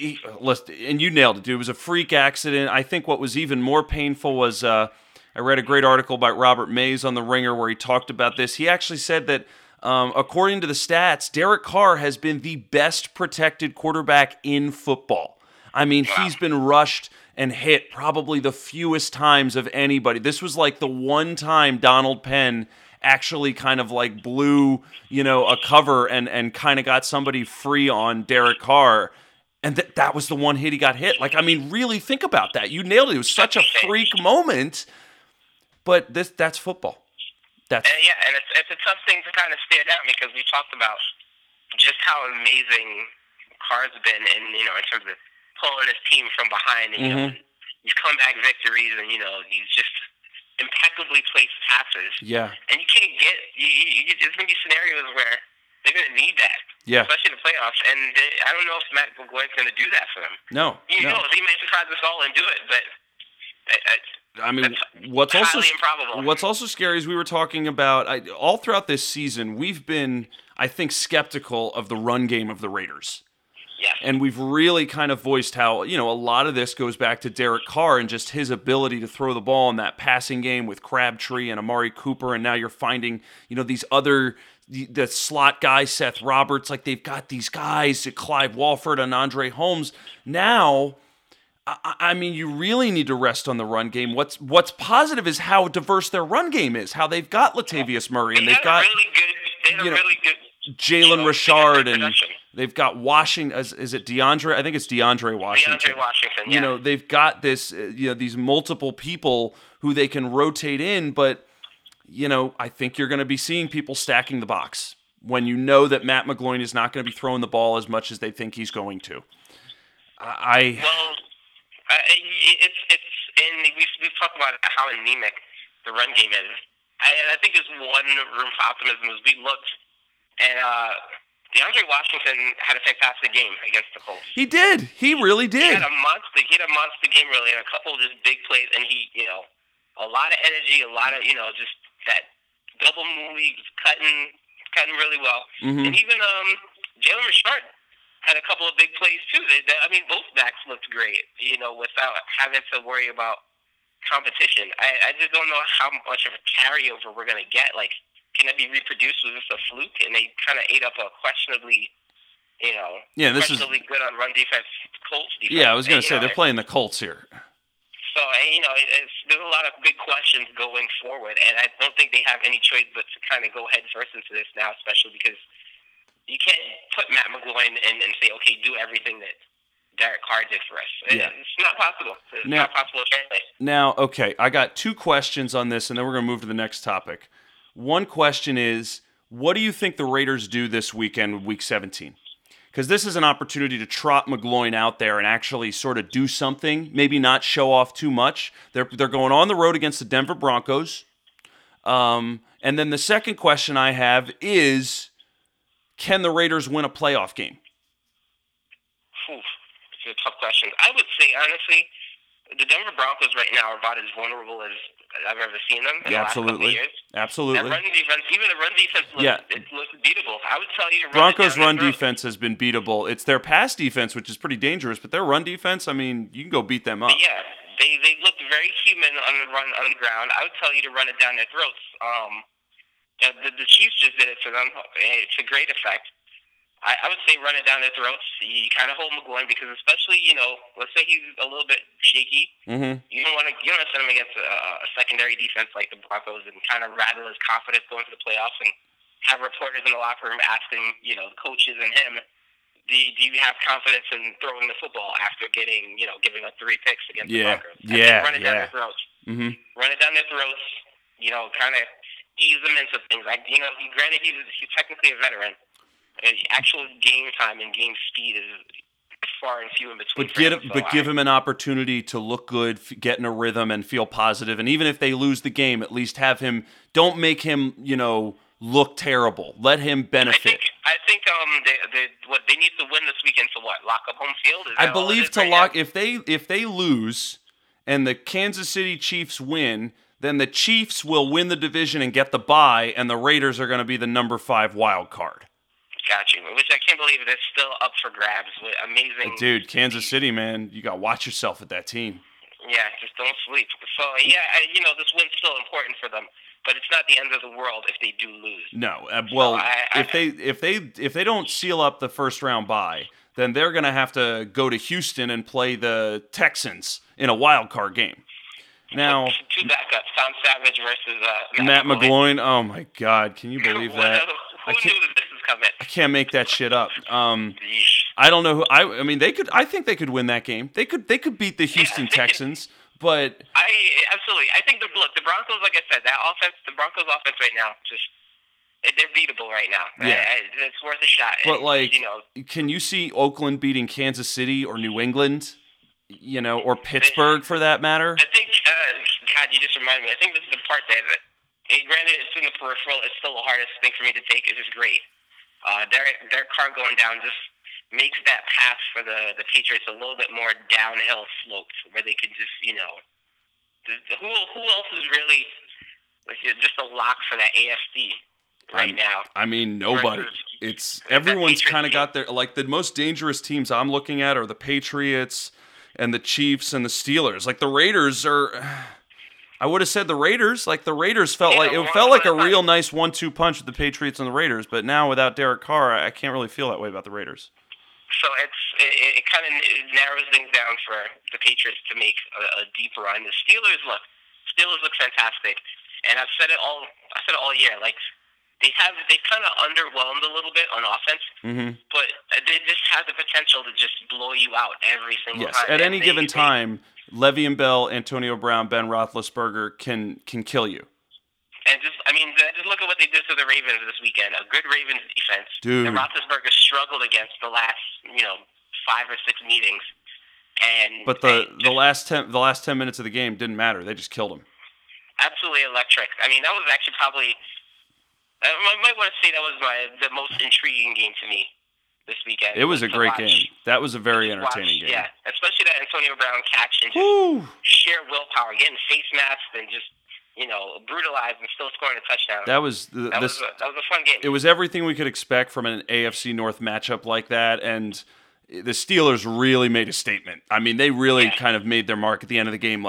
And you nailed it, dude. It was a freak accident. I think what was even more painful was I read a great article by Robert Mays on The Ringer where he talked about this. He actually said that, according to the stats, Derek Carr has been the best protected quarterback in football. I mean, he's been rushed and hit probably the fewest times of anybody. This was like the one time Donald Penn actually kind of like blew, a cover and kind of got somebody free on Derek Carr. And that was the one hit he got hit. Like, I mean, really think about that. You nailed it. It was such a freak moment. But that's football. And it's a tough thing to kind of stare down because we talked about just how amazing Carr's been in terms of pulling his team from behind and these comeback victories and, these just impeccably placed passes. Yeah. And you can't get there's going to be scenarios where they're going to need that, especially in the playoffs. And I don't know if Matt McGloin's going to do that for them. No. He may surprise us all and do it, but that's improbable. What's also scary is we were talking about all throughout this season, we've been, I think, skeptical of the run game of the Raiders. Yes. And we've really kind of voiced how, a lot of this goes back to Derek Carr and just his ability to throw the ball in that passing game with Crabtree and Amari Cooper. And now you're finding, these other the slot guy, Seth Roberts, like they've got these guys, Clive Walford and Andre Holmes. Now, I mean, you really need to rest on the run game. What's positive is how diverse their run game is, how they've got Latavius Murray and they've got Jalen Richard and they've got Washington. Is it DeAndre? I think it's DeAndre Washington. DeAndre Washington, yeah. They've got this, these multiple people who they can rotate in, but I think you're going to be seeing people stacking the box when you know that Matt McGloin is not going to be throwing the ball as much as they think he's going to. We've talked about how anemic the run game is. I think there's one room for optimism as we looked, and DeAndre Washington had a fantastic game against the Colts. He did. He really did. He had a monster game, really, and a couple of just big plays, and he a lot of energy, a lot of just that double move, he was cutting really well. Mm-hmm. And even Jalen Richard had a couple of big plays, too. Both backs looked great, without having to worry about competition. I just don't know how much of a carryover we're going to get. Like, can it be reproduced? Was this a fluke? And they kind of ate up a questionably, questionably good on run defense, Colts defense. Yeah, I was going to say, they're playing the Colts here. So, there's a lot of big questions going forward, and I don't think they have any choice but to kind of go head first into this now, especially because you can't put Matt McGloin in and say, okay, do everything that Derek Carr did for us. Yeah. It's not possible. It's not possible to translate. Now, okay, I got two questions on this, and then we're going to move to the next topic. One question is, what do you think the Raiders do this weekend, Week 17? Because this is an opportunity to trot McGloin out there and actually sort of do something, maybe not show off too much. They're going on the road against the Denver Broncos. And then the second question I have is, can the Raiders win a playoff game? It's a tough question. I would say, honestly, the Denver Broncos right now are about as vulnerable as I've ever seen them in the last couple of years. Absolutely. That run defense, even the run defense looks beatable. I would tell you Broncos' run defense has been beatable. It's their pass defense, which is pretty dangerous, but their run defense, I mean, you can go beat them up. But yeah, they looked very human on the ground. I would tell you to run it down their throats. The Chiefs just did it to them. It's a great effect. I would say run it down their throats. You kind of hold McGloin because, especially, let's say he's a little bit shaky. Mm-hmm. You don't want to send him against a secondary defense like the Broncos and kind of rattle his confidence going to the playoffs and have reporters in the locker room asking, coaches and him, do you have confidence in throwing the football after giving up 3 picks against the Broncos? Run it down their throats. Mm-hmm. Run it down their throats. Kind of ease them into things. Granted, he's technically a veteran. Actual game time and game speed is far and few in between. But give him an opportunity to look good, get in a rhythm, and feel positive. And even if they lose the game, at least have him. Don't make him, look terrible. Let him benefit. I think they need to win this weekend to what? Lock up home field. If they lose and the Kansas City Chiefs win, then the Chiefs will win the division and get the bye, and the Raiders are going to be the number 5 wild card. Gotcha. Which I can't believe they're still up for grabs. Amazing. Dude, Kansas City, man, you got to watch yourself with that team. Yeah, just don't sleep. So, yeah, this win's still important for them, but it's not the end of the world if they do lose. No. If they don't seal up the first round bye, then they're going to have to go to Houston and play the Texans in a wild card game. Now, two backups, Tom Savage versus Matt McGloin. Oh, my God. Can you believe that? Who knew that this was coming? I can't make that shit up. I don't know who. I mean, they could. I think they could win that game. They could beat the Houston Texans. But absolutely. I think the Broncos, like I said, the Broncos offense right now, just they're beatable right now. Yeah. It's worth a shot. But can you see Oakland beating Kansas City or New England? Or Pittsburgh for that matter? I think, God, you just reminded me. I think this is the part that, granted, it's in the peripheral. It's still the hardest thing for me to take. It is great. Derek Carr going down just makes that path for the Patriots a little bit more downhill sloped, where they can just, who else is really just a lock for that AFC right now? I mean, nobody. It's everyone's kind of got their the most dangerous teams I'm looking at are the Patriots and the Chiefs and the Steelers. The Raiders are... I would have said the Raiders. The Raiders felt like a real nice 1-2 punch with the Patriots and the Raiders, but now without Derek Carr, I can't really feel that way about the Raiders. So it kind of narrows things down for the Patriots to make a deep run. The Steelers look fantastic, and I've said it all year. They kind of underwhelmed a little bit on offense, mm-hmm. but they just have the potential to just blow you out every single time. Yes, at any given time, Le'Veon Bell, Antonio Brown, Ben Roethlisberger can kill you. And just look at what they did to the Ravens this weekend. A good Ravens defense. Dude. And Roethlisberger struggled against the last 5 or 6 meetings. But the last 10 minutes of the game didn't matter. They just killed him. Absolutely electric. That was actually probably. I might want to say that was the most intriguing game to me this weekend. It was a great game. That was a very entertaining game. Yeah, especially that Antonio Brown catch and just sheer willpower, getting face masked and just, brutalized and still scoring a touchdown. That was a fun game. It was everything we could expect from an AFC North matchup like that, and the Steelers really made a statement. They really kind of made their mark at the end of the game,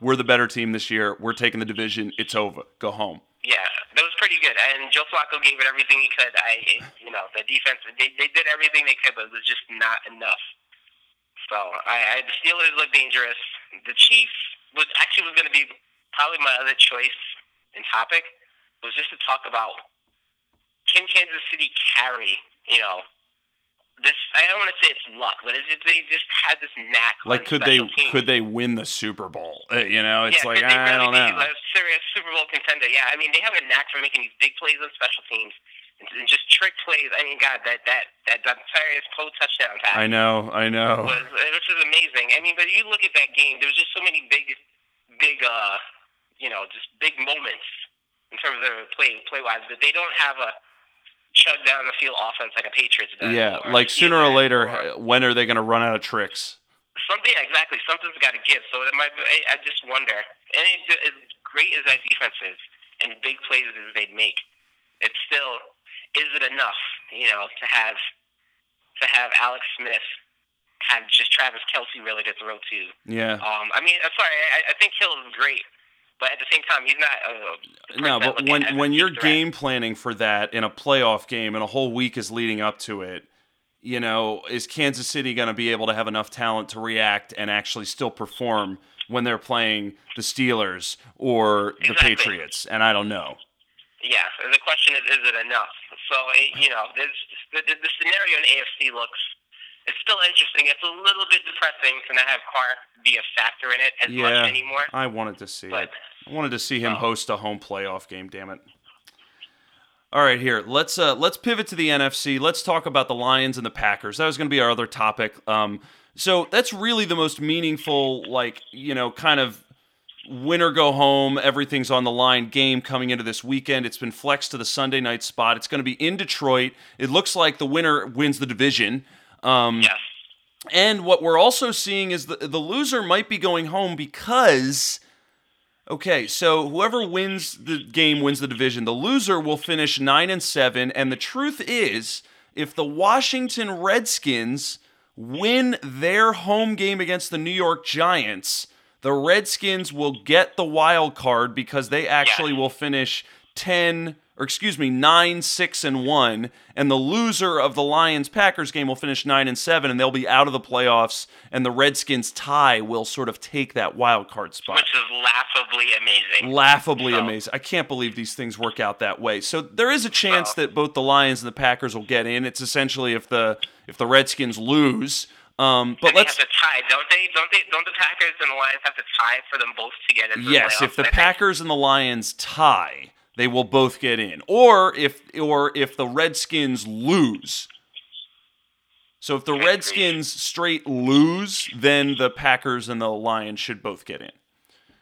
we're the better team this year. We're taking the division. It's over. Go home. Yeah, that was pretty good. And Joe Flacco gave it everything he could. The defense, they did everything they could, but it was just not enough. So, the Steelers looked dangerous. The Chiefs was going to be probably my other choice in topic, was just to talk about, can Kansas City carry, this, I don't want to say it's luck, but they just had this knack. Could they win the Super Bowl? I don't know. A serious Super Bowl contender. Yeah, they have a knack for making these big plays on special teams and just trick plays. God, that Devontae Freeman touchdown pass. I know. Which is amazing. But you look at that game. There was just so many big, just big moments in terms of their play-wise. But they don't have a shut down the field offense like a Patriots does. Yeah, sooner or later, when are they going to run out of tricks? Exactly. Something's got to give. So I just wonder. And as great as that defense is, and big plays as they'd make, it still isn't enough. To have Alex Smith have just Travis Kelce really to throw to. Yeah. I'm sorry. I think Hill is great. But at the same time, he's not. No, but when you're game planning for that in a playoff game and a whole week is leading up to it, is Kansas City going to be able to have enough talent to react and actually still perform when they're playing the Steelers or the Patriots? And I don't know. Yeah, the question is it enough? So, the scenario in AFC looks. It's still interesting. It's a little bit depressing to not have Carr be a factor in it as much anymore. I wanted to see him host a home playoff game, damn it. All right, here. Let's pivot to the NFC. Let's talk about the Lions and the Packers. That was going to be our other topic. So that's really the most meaningful, kind of win or go home, everything's on the line game coming into this weekend. It's been flexed to the Sunday night spot. It's going to be in Detroit. It looks like the winner wins the division. Yes. And what we're also seeing is the loser might be going home because... Okay, so whoever wins the game wins the division. The loser will finish 9-7, and the truth is, if the Washington Redskins win their home game against the New York Giants, the Redskins will get the wild card because they actually will finish 9-6-1, and the loser of the Lions-Packers game will finish 9-7, and they'll be out of the playoffs, and the Redskins tie will sort of take that wild card spot. Which is laughably amazing. Amazing. I can't believe these things work out that way. So there is a chance that both the Lions and the Packers will get in. It's essentially if the Redskins lose. But let's have to tie, don't they? Don't the Packers and the Lions have to tie for them both to get in? Yes, if the Packers and the Lions tie, they will both get in, or if the Redskins lose. So if the Redskins straight lose, then the Packers and the Lions should both get in.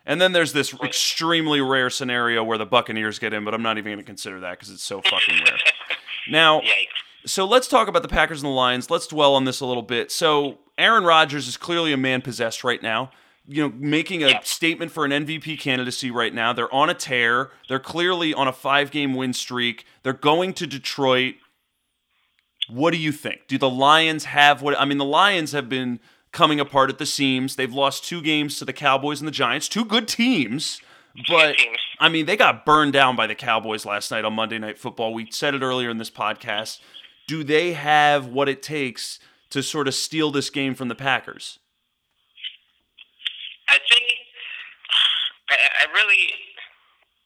And then there's this extremely rare scenario where the Buccaneers get in, but I'm not even going to consider that because it's so fucking rare. Now, so let's talk about the Packers and the Lions. Let's dwell on this a little bit. So Aaron Rodgers is clearly a man possessed right now. Making a statement for an MVP candidacy right now. They're on a tear. They're clearly on a 5-game win streak. They're going to Detroit. What do you think? Do the Lions have the Lions have been coming apart at the seams. They've lost 2 games to the Cowboys and the Giants. 2 good teams. But, they got burned down by the Cowboys last night on Monday Night Football. We said it earlier in this podcast. Do they have what it takes to sort of steal this game from the Packers? I think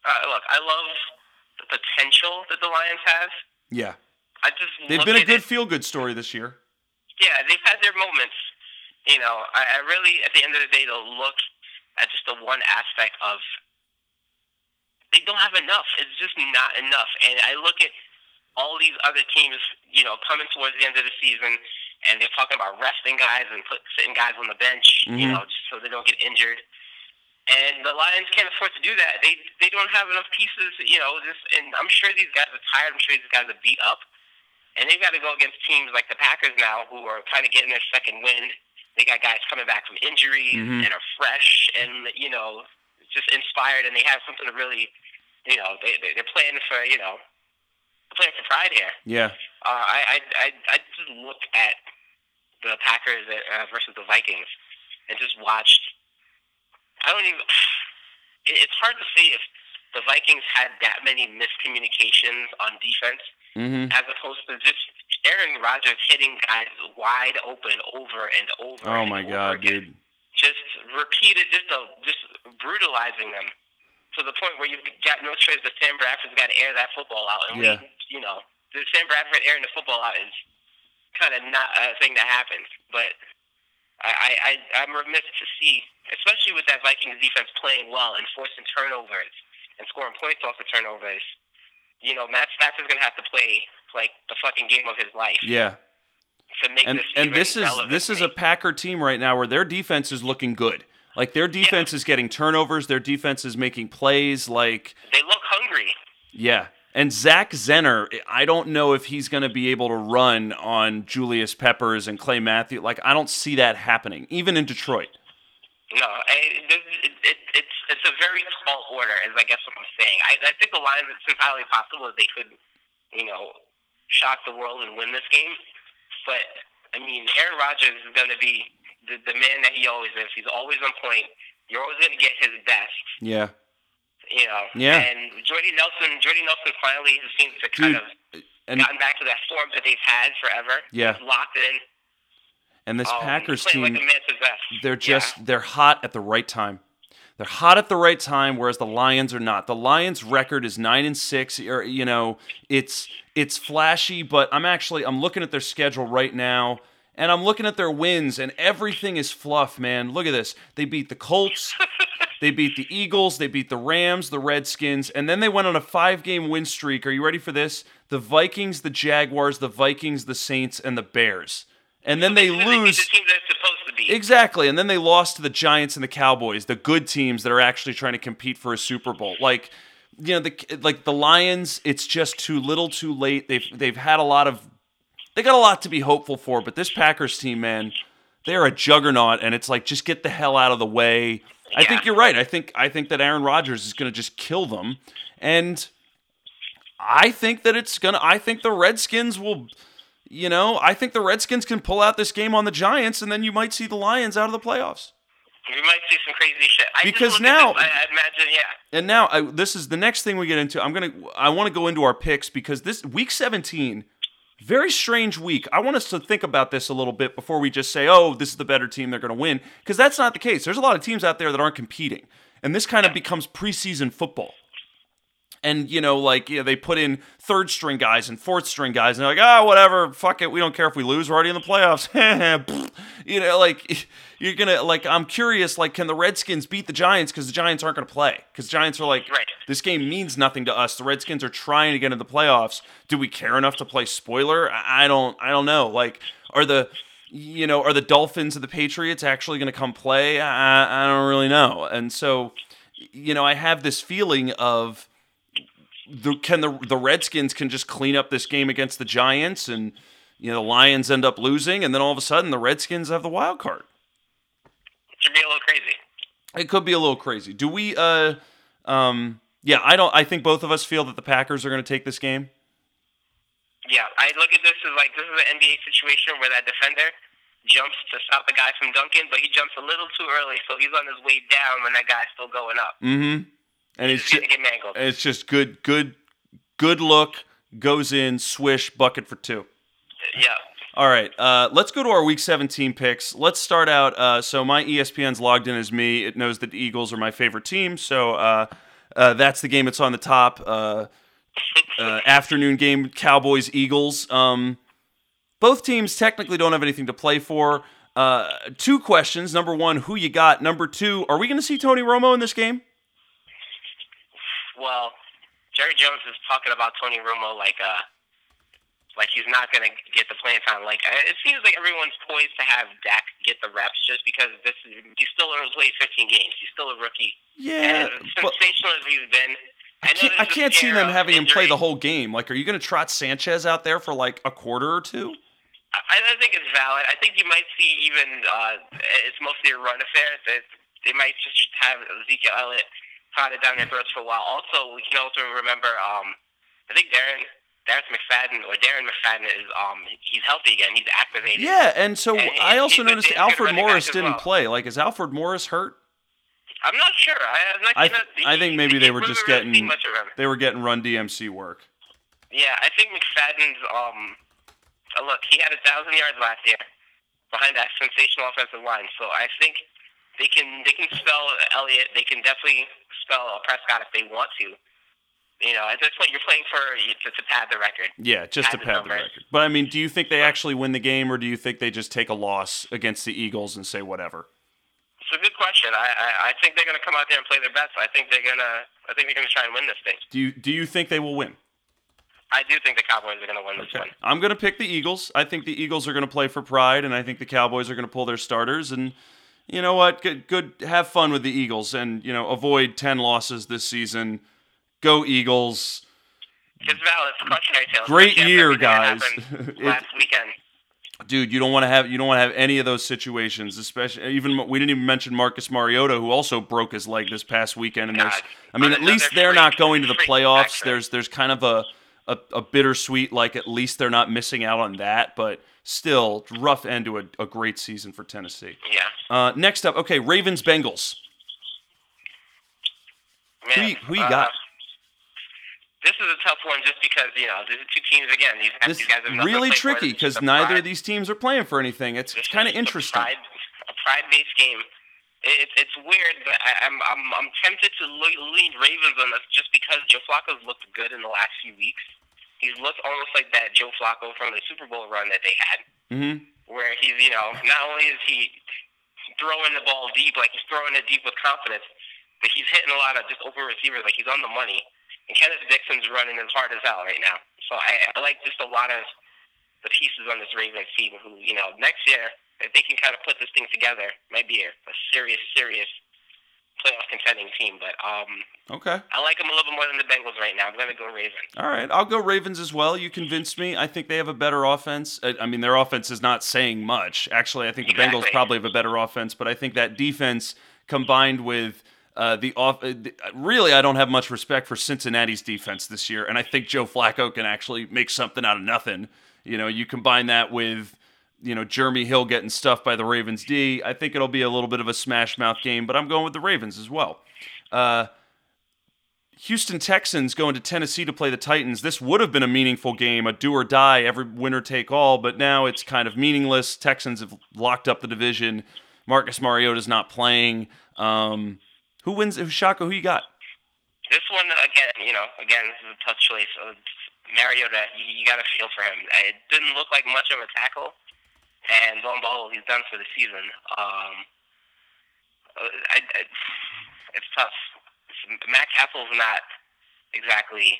I love the potential that the Lions have. Yeah. They've been a good feel-good story this year. Yeah, they've had their moments. I really, at the end of the day, to look at just the one aspect of they don't have enough. It's just not enough. And I look at all these other teams, coming towards the end of the season, and they're talking about resting guys and sitting guys on the bench, just so they don't get injured. And the Lions can't afford to do that. They don't have enough pieces, and I'm sure these guys are tired. I'm sure these guys are beat up. And they've got to go against teams like the Packers now who are kind of getting their second wind. They got guys coming back from injuries and are fresh and, just inspired. And they have something to really, they're playing for, playing for pride here. Yeah. I just looked at the Packers versus the Vikings and just watched. It's hard to say if the Vikings had that many miscommunications on defense as opposed to just Aaron Rodgers hitting guys wide open over and over. Oh my God, dude! Just brutalizing them to the point where you've got no choice but Sam Bradford's got to air that football out, and the Sam Bradford airing the football out is kind of not a thing that happens, but I'm remiss to see, especially with that Vikings defense playing well and forcing turnovers and scoring points off the turnovers, Matt Stafford's going to have to play like the fucking game of his life. Yeah. To make this is a Packer team right now where their defense is looking good. Like their defense is getting turnovers, their defense is making plays. Like they look hungry. Yeah. And Zach Zenner, I don't know if he's going to be able to run on Julius Peppers and Clay Matthews. Like, I don't see that happening, even in Detroit. No, it's a very tall order, is I guess what I'm saying. I think the Lions, it's entirely possible that they could, shock the world and win this game. But, Aaron Rodgers is going to be the man that he always is. He's always on point. You're always going to get his best. Yeah. And Jordy Nelson finally seems to gotten back to that form that they've had forever. Yeah. He's locked in. And this Packers team, like they're hot at the right time. They're hot at the right time, whereas the Lions are not. The Lions' record is 9-6. Or it's flashy, but I'm looking at their schedule right now. And I'm looking at their wins, and everything is fluff, man. Look at this. They beat the Colts. They beat the Eagles, they beat the Rams, the Redskins, and then they went on a 5-game win streak. Are you ready for this? The Vikings, the Jaguars, the Vikings, the Saints, and the Bears. And then they lose. The team they're supposed to be. Exactly. And then they lost to the Giants and the Cowboys, the good teams that are actually trying to compete for a Super Bowl. Like, you know, the Lions, it's just too little, too late. They've had a lot of. They got a lot to be hopeful for, but this Packers team, man, they're a juggernaut, and it's like, just get the hell out of the way. Yeah. I think you're right. I think that Aaron Rodgers is going to just kill them, and I think the Redskins will. You know, I think the Redskins can pull out this game on the Giants, and then you might see the Lions out of the playoffs. You might see some crazy shit. And now this is the next thing we get into. I want to go into our picks because this week 17, very strange week. I want us to think about this a little bit before we just say, "Oh, this is the better team; they're going to win," because that's not the case. There's a lot of teams out there that aren't competing, and this kind of becomes preseason football. And, you know, like, you know, they put in third-string guys and fourth-string guys, and they're like, oh, whatever, fuck it, we don't care if we lose, we're already in the playoffs. You know, like, you're going to, like, I'm curious, like, can the Redskins beat the Giants because the Giants aren't going to play? Because the Giants are like, this game means nothing to us. The Redskins are trying to get into the playoffs. Do we care enough to play spoiler? I don't know. Like, are the Dolphins and the Patriots actually going to come play? I don't really know. And so, you know, I have this feeling of, The Redskins can just clean up this game against the Giants, and you know the Lions end up losing, and then all of a sudden the Redskins have the wild card. It should be a little crazy. It could be a little crazy. Do we? I think both of us feel that the Packers are going to take this game. Yeah, I look at this as like this is an NBA situation where that defender jumps to stop the guy from dunking, but he jumps a little too early, so he's on his way down when that guy's still going up. Mm-hmm. And it's just good look, goes in, swish, bucket for two. Yeah. All right, let's go to our Week 17 picks. Let's start out, so my ESPN's logged in as me. It knows that the Eagles are my favorite team, so that's the game that's on the top. Afternoon game, Cowboys-Eagles. Both teams technically don't have anything to play for. Two questions. Number one, who you got? Number two, are we going to see Tony Romo in this game? Well, Jerry Jones is talking about Tony Romo like he's not going to get the playing time. Like, it seems like everyone's poised to have Dak get the reps just because he's still only played 15 games. He's still a rookie. Yeah. And as sensational as he's been. I can't see them having him play the whole game. Like, are you going to trot Sanchez out there for like a quarter or two? I think it's valid. I think you might see it's mostly a run affair. That they might just have Ezekiel Elliott tied it down their throats for a while. Also, we can also remember, I think Darren McFadden is, he's healthy again. He's activated. Yeah, and so I also noticed Alfred Morris didn't play. Like, is Alfred Morris hurt? I'm not sure. I think maybe they were just getting Run DMC work. Yeah, I think McFadden's. Look, he had 1,000 yards last year behind that sensational offensive line. So I think they can spell Elliott. They can definitely spell Prescott if they want to. You know, at this point, you're playing to pad the record. Yeah, just to pad the record. But, I mean, do you think they actually win the game, or do you think they just take a loss against the Eagles and say whatever? It's a good question. I think they're going to come out there and play their best. I think they're going to try and win this thing. Do you think they will win? I do think the Cowboys are going to win this one. I'm going to pick the Eagles. I think the Eagles are going to play for pride, and I think the Cowboys are going to pull their starters, and you know what? Good. Have fun with the Eagles, and you know, avoid 10 losses this season. Go Eagles! It's valid. It's cautionary tale. Great year, guys. Last weekend, dude, you don't want to have any of those situations. Especially, even we didn't even mention Marcus Mariota, who also broke his leg this past weekend. And at least they're not going to the playoffs. There's kind of a bittersweet, like at least they're not missing out on that, but still rough end to a great season for Tennessee. Yeah. Next up, okay, Ravens Bengals. Who you got? This is a tough one just because, you know, these are two teams again. These guys have really tricky because neither of these teams are playing for anything. It's kind of interesting. A pride-based game. It's weird, but I'm tempted to lean Ravens on this just because Joe Flacco's looked good in the last few weeks. He's looked almost like that Joe Flacco from the Super Bowl run that they had, mm-hmm. where he's, you know, not only is he throwing the ball deep, like he's throwing it deep with confidence, but he's hitting a lot of just open receivers. Like, he's on the money. And Kenneth Dixon's running as hard as hell right now. So I like just a lot of the pieces on this Ravens team who, you know, next year, if they can kind of put this thing together, might be a serious playoff contending team. But okay, I like them a little bit more than the Bengals right now. I'm going to go Ravens. All right, I'll go Ravens as well. You convinced me. I think they have a better offense. I mean, their offense is not saying much. Actually, I think the Bengals probably have a better offense, but I think that defense combined with really, I don't have much respect for Cincinnati's defense this year, and I think Joe Flacco can actually make something out of nothing. You know, you combine that with, you know, Jeremy Hill getting stuffed by the Ravens D. I think it'll be a little bit of a smash mouth game, but I'm going with the Ravens as well. Houston Texans going to Tennessee to play the Titans. This would have been a meaningful game, a do or die, every winner take all, but now it's kind of meaningless. Texans have locked up the division. Marcus Mariota's not playing. Who wins? Shaka, who you got? This one, again, this is a tough choice. Mariota, you got to feel for him. It didn't look like much of a tackle. And lo and behold, he's done for the season. It's tough. Matt Castle's not exactly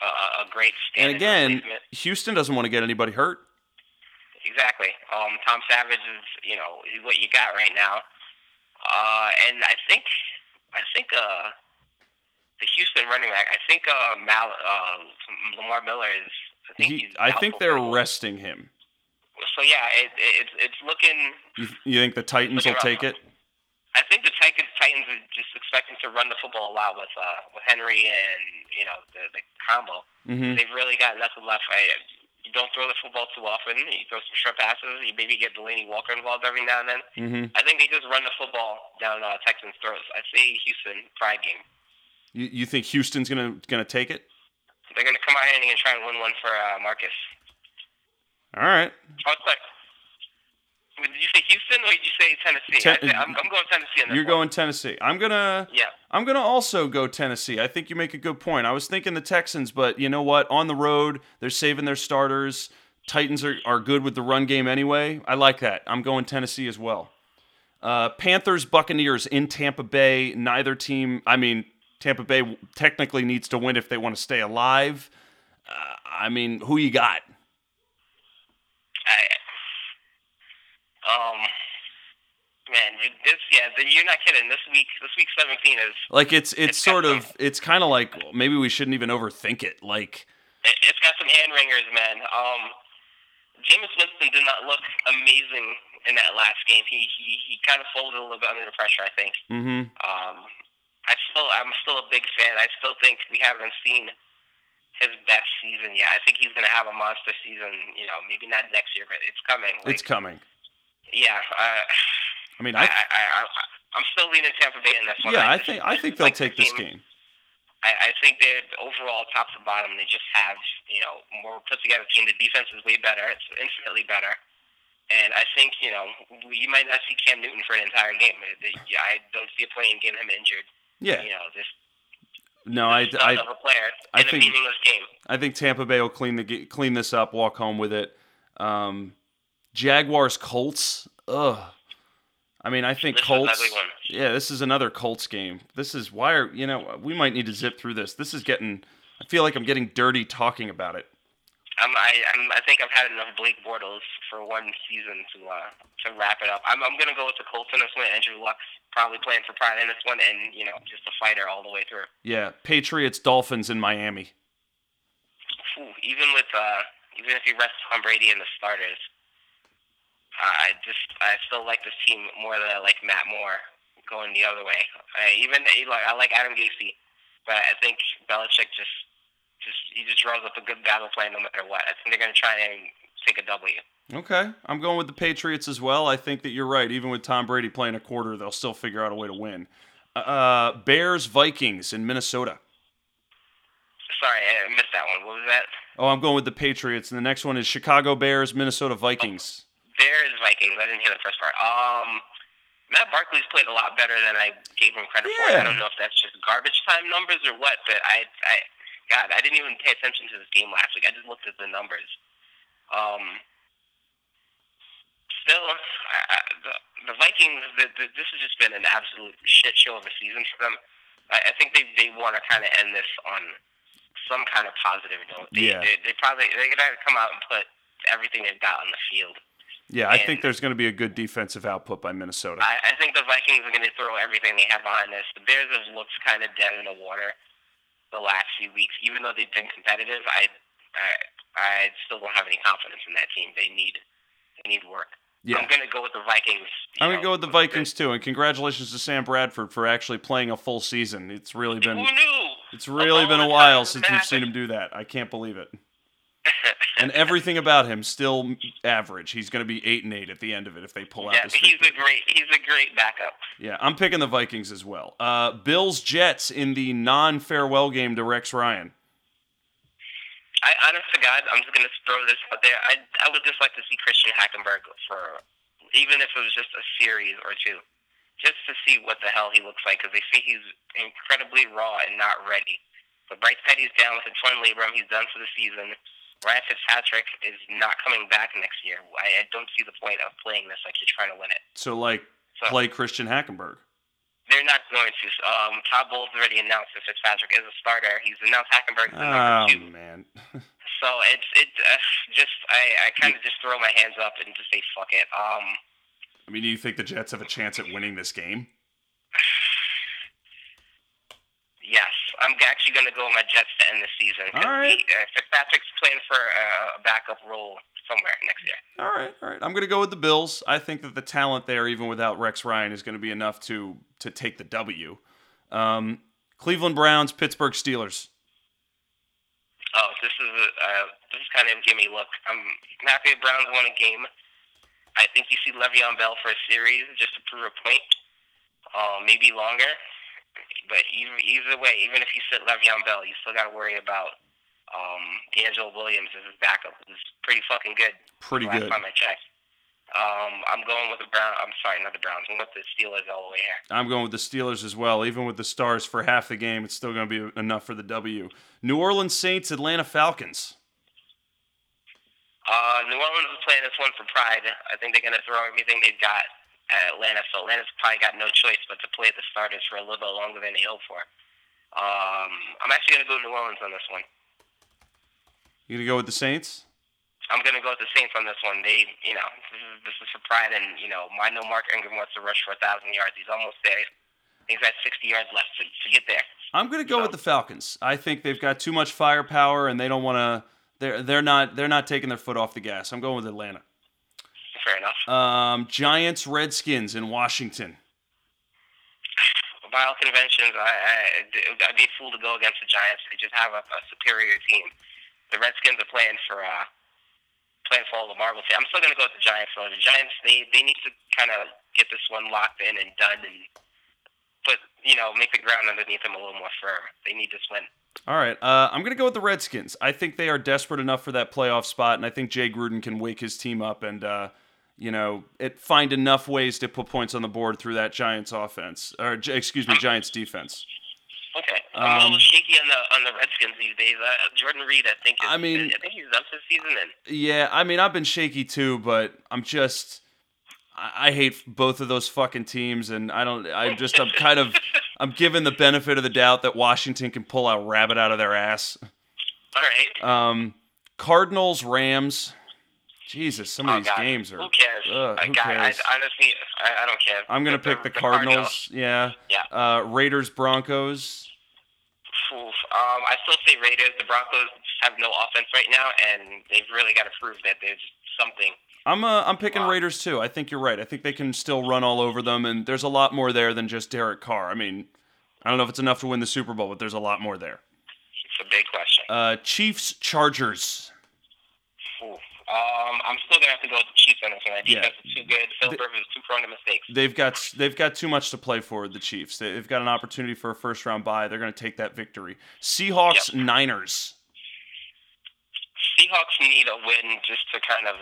a great standard. And again, Houston doesn't want to get anybody hurt. Exactly. Tom Savage is, you know, what you got right now. And I think the Houston running back, Lamar Miller is. I think they're resting him. So yeah, it's looking. You think the Titans will take it? I think the Titans are just expecting to run the football a lot with Henry and the combo. Mm-hmm. They've really got nothing left. You don't throw the football too often. You throw some short passes. You maybe get Delaney Walker involved every now and then. Mm-hmm. I think they just run the football down Texans' throats. I say Houston pride game. You think Houston's gonna take it? They're gonna come out here and try and win one for Marcus. All right. Oh, sorry. Did you say Houston or did you say Tennessee? I'm going Tennessee. You're going Tennessee. I'm gonna also go Tennessee. I think you make a good point. I was thinking the Texans, but you know what? On the road, they're saving their starters. Titans are good with the run game anyway. I like that. I'm going Tennessee as well. Panthers, Buccaneers in Tampa Bay. Neither team. I mean, Tampa Bay technically needs to win if they want to stay alive. Who you got? You're not kidding. This week 17 is like it's sort of some, it's kind of like maybe we shouldn't even overthink it. Like it's got some hand wringers, man. Jameis Winston did not look amazing in that last game. He kind of folded a little bit under the pressure, I think. Mm-hmm. I'm still a big fan. I still think we haven't seen his best season yet. I think he's going to have a monster season, maybe not next year, but it's coming. It's coming. Yeah. I'm still leaning Tampa Bay in this one. Yeah, I think they'll take this game. I think they're overall, top to bottom, they just have, more put-together team. The defense is way better. It's infinitely better. And I think, you might not see Cam Newton for an entire game. I don't see a point in getting him injured. Yeah. I think a meaningless game. I think Tampa Bay will clean this up, walk home with it. Jaguars, Colts. Ugh. I mean, I think this Colts. Yeah, this is another Colts game. This is we might need to zip through this. This is getting. I feel like I'm getting dirty talking about it. I think I've had enough Blake Bortles for one season to wrap it up. I'm gonna go with the Colts in this one. Andrew Luck probably playing for pride in this one, and just a fighter all the way through. Yeah, Patriots, Dolphins in Miami. Ooh, even if you rest Tom Brady in the starters, I still like this team more than I like Matt Moore going the other way. I like Adam Gase, but I think Belichick just draws up a good battle plan no matter what. I think they're going to try and take a W. Okay. I'm going with the Patriots as well. I think that you're right. Even with Tom Brady playing a quarter, they'll still figure out a way to win. Bears, Vikings in Minnesota. Sorry, I missed that one. What was that? Oh, I'm going with the Patriots. And the next one is Chicago Bears, Minnesota Vikings. Oh, Bears, Vikings. I didn't hear the first part. Matt Barkley's played a lot better than I gave him credit for. I don't know if that's just garbage time numbers or what, but God, I didn't even pay attention to this game last week. I just looked at the numbers. Still, the Vikings, this has just been an absolute shit show of a season for them. I think they want to kind of end this on some kind of positive note. They're going to have to come out and put everything they've got on the field. Yeah, I think there's going to be a good defensive output by Minnesota. I think the Vikings are going to throw everything they have behind this. The Bears have looked kind of dead in the water the last few weeks. Even though they've been competitive, I still don't have any confidence in that team. They need work. Yeah. I'm going to go with the Vikings. I'm going to go with the Vikings, too. And congratulations to Sam Bradford for actually playing a full season. It's really been a while since we've seen him do that. I can't believe it. And everything about him still average. He's going to be 8-8 at the end of it if they pull out this victory. He's a great backup. Yeah, I'm picking the Vikings as well. Bills Jets in the non-farewell game to Rex Ryan. I honest to God, I'm just going to throw this out there. I would just like to see Christian Hackenberg for, even if it was just a series or two, just to see what the hell he looks like, because they say he's incredibly raw and not ready. But Bryce Petty's down with a torn labrum. He's done for the season. Ryan Fitzpatrick is not coming back next year. I don't see the point of playing this like you're trying to win it. So play Christian Hackenberg. They're not going to. Todd Bowles already announced that Fitzpatrick is a starter. He's announced Hackenberg as number 2. Oh, man. So I kind of just throw my hands up and just say fuck it. I mean, do you think the Jets have a chance at winning this game? Yes, I'm actually going to go with my Jets to end the season. All right. Fitzpatrick's playing for a backup role somewhere next year. All right. I'm going to go with the Bills. I think that the talent there, even without Rex Ryan, is going to be enough to take the W. Cleveland Browns, Pittsburgh Steelers. Oh, this is kind of give me look. I'm happy the Browns won a game. I think you see Le'Veon Bell for a series just to prove a point, maybe longer. But either way, even if you sit Le'Veon Bell, you still got to worry about D'Angelo Williams as his backup, who's pretty fucking good. Pretty good. Last time I checked. I'm going with the Browns. I'm sorry, not the Browns. I'm going with the Steelers all the way here. I'm going with the Steelers as well. Even with the Stars for half the game, it's still going to be enough for the W. New Orleans Saints, Atlanta Falcons. New Orleans is playing this one for pride. I think they're going to throw everything they've got at Atlanta, so Atlanta's probably got no choice but to play the starters for a little bit longer than they hoped for. I'm actually going to go to New Orleans on this one. You going to go with the Saints? I'm going to go with the Saints on this one. This is for pride, and, I know Mark Ingram wants to rush for 1,000 yards. He's almost there. He's got 60 yards left to get there. I'm going to go with the Falcons. I think they've got too much firepower, and they don't want to. They're not taking their foot off the gas. I'm going with Atlanta. Fair enough. Giants, Redskins in Washington. By all conventions, I'd be a fool to go against the Giants. They just have a superior team. The Redskins are playing for all the marbles. I'm still going to go with the Giants, though. The Giants, they need to kind of get this one locked in and done, and make the ground underneath them a little more firm. They need this win. All right, I'm going to go with the Redskins. I think they are desperate enough for that playoff spot, and I think Jay Gruden can wake his team up and, find enough ways to put points on the board through that Giants defense. Okay, I'm a little shaky on the Redskins these days. Jordan Reed, I think he's up this season. Yeah, I've been shaky too, but I'm just. I hate both of those fucking teams, and I'm given the benefit of the doubt that Washington can pull a rabbit out of their ass. All right. Cardinals, Rams. Jesus, some of these games are. Who cares? Who cares? Honestly, I don't care. I'm gonna pick the Cardinals. Yeah. Raiders, Broncos. I still say Raiders. The Broncos have no offense right now, and they've really got to prove that there's something. I'm picking Raiders, too. I think you're right. I think they can still run all over them, and there's a lot more there than just Derek Carr. I don't know if it's enough to win the Super Bowl, but there's a lot more there. It's a big question. Chiefs, Chargers. I'm still going to have to go with the Chiefs on this one. I think that's too good. Phil Rivers is too prone to mistakes. They've got too much to play for, the Chiefs. They've got an opportunity for a first-round bye. They're going to take that victory. Seahawks, Niners. Seahawks need a win just to kind of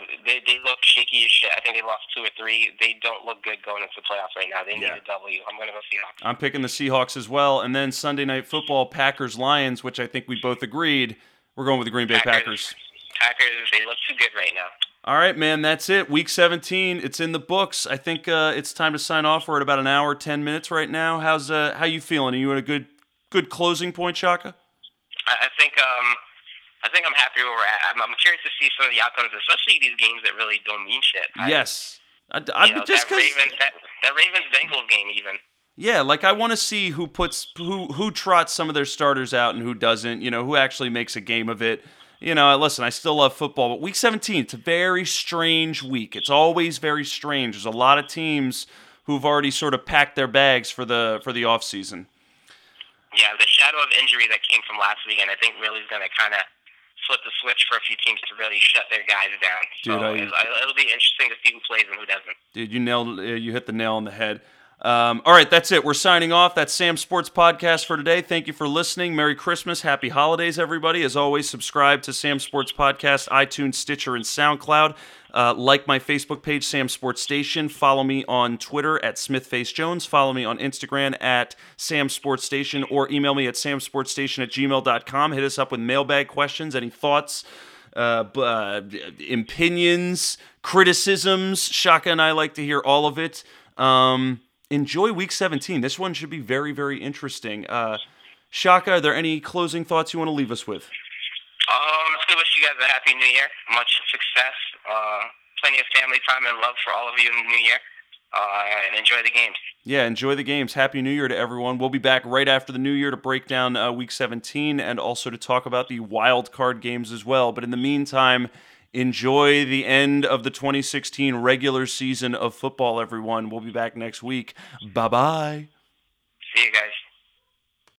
– they look shaky as shit. I think they lost 2 or 3. They don't look good going into the playoffs right now. They need a W. I'm going to go Seahawks. I'm picking the Seahawks as well. And then Sunday Night Football, Packers-Lions, which I think we both agreed. We're going with the Green Bay Packers. They look too good right now. All right, man, that's it. Week 17, it's in the books. I think it's time to sign off. We're at about an hour, 10 minutes right now. How's how you feeling? Are you at a good closing point, Shaka? I think I'm happy where we're at. I'm curious to see some of the outcomes, especially these games that really don't mean shit. That Ravens-Bengals game even. Yeah, like I want to see who trots some of their starters out and who doesn't. You know, who actually makes a game of it. You know, listen, I still love football, but Week 17, it's a very strange week. It's always very strange. There's a lot of teams who've already sort of packed their bags for the off season. Yeah, the shadow of injury that came from last weekend, I think, really is going to kind of flip the switch for a few teams to really shut their guys down. Dude, so it'll be interesting to see who plays and who doesn't. Dude, you hit the nail on the head. All right, that's it. We're signing off. That's Sam's Sports Podcast for today. Thank you for listening. Merry Christmas. Happy holidays, everybody. As always, subscribe to Sam's Sports Podcast, iTunes, Stitcher, and SoundCloud. Like my Facebook page, Sam Sports Station. Follow me on Twitter at SmithFaceJones. Follow me on Instagram at Sam Sports Station, or email me at samsportsstation@gmail.com. Hit us up with mailbag questions, any thoughts, opinions, criticisms. Shaka and I like to hear all of it. Enjoy Week 17. This one should be very, very interesting. Shaka, are there any closing thoughts you want to leave us with? Let's wish you guys a happy New Year. Much success. Plenty of family time and love for all of you in the New Year. And enjoy the games. Yeah, enjoy the games. Happy New Year to everyone. We'll be back right after the New Year to break down Week 17 and also to talk about the wild card games as well. But in the meantime, enjoy the end of the 2016 regular season of football, everyone. We'll be back next week. Bye-bye. See you guys.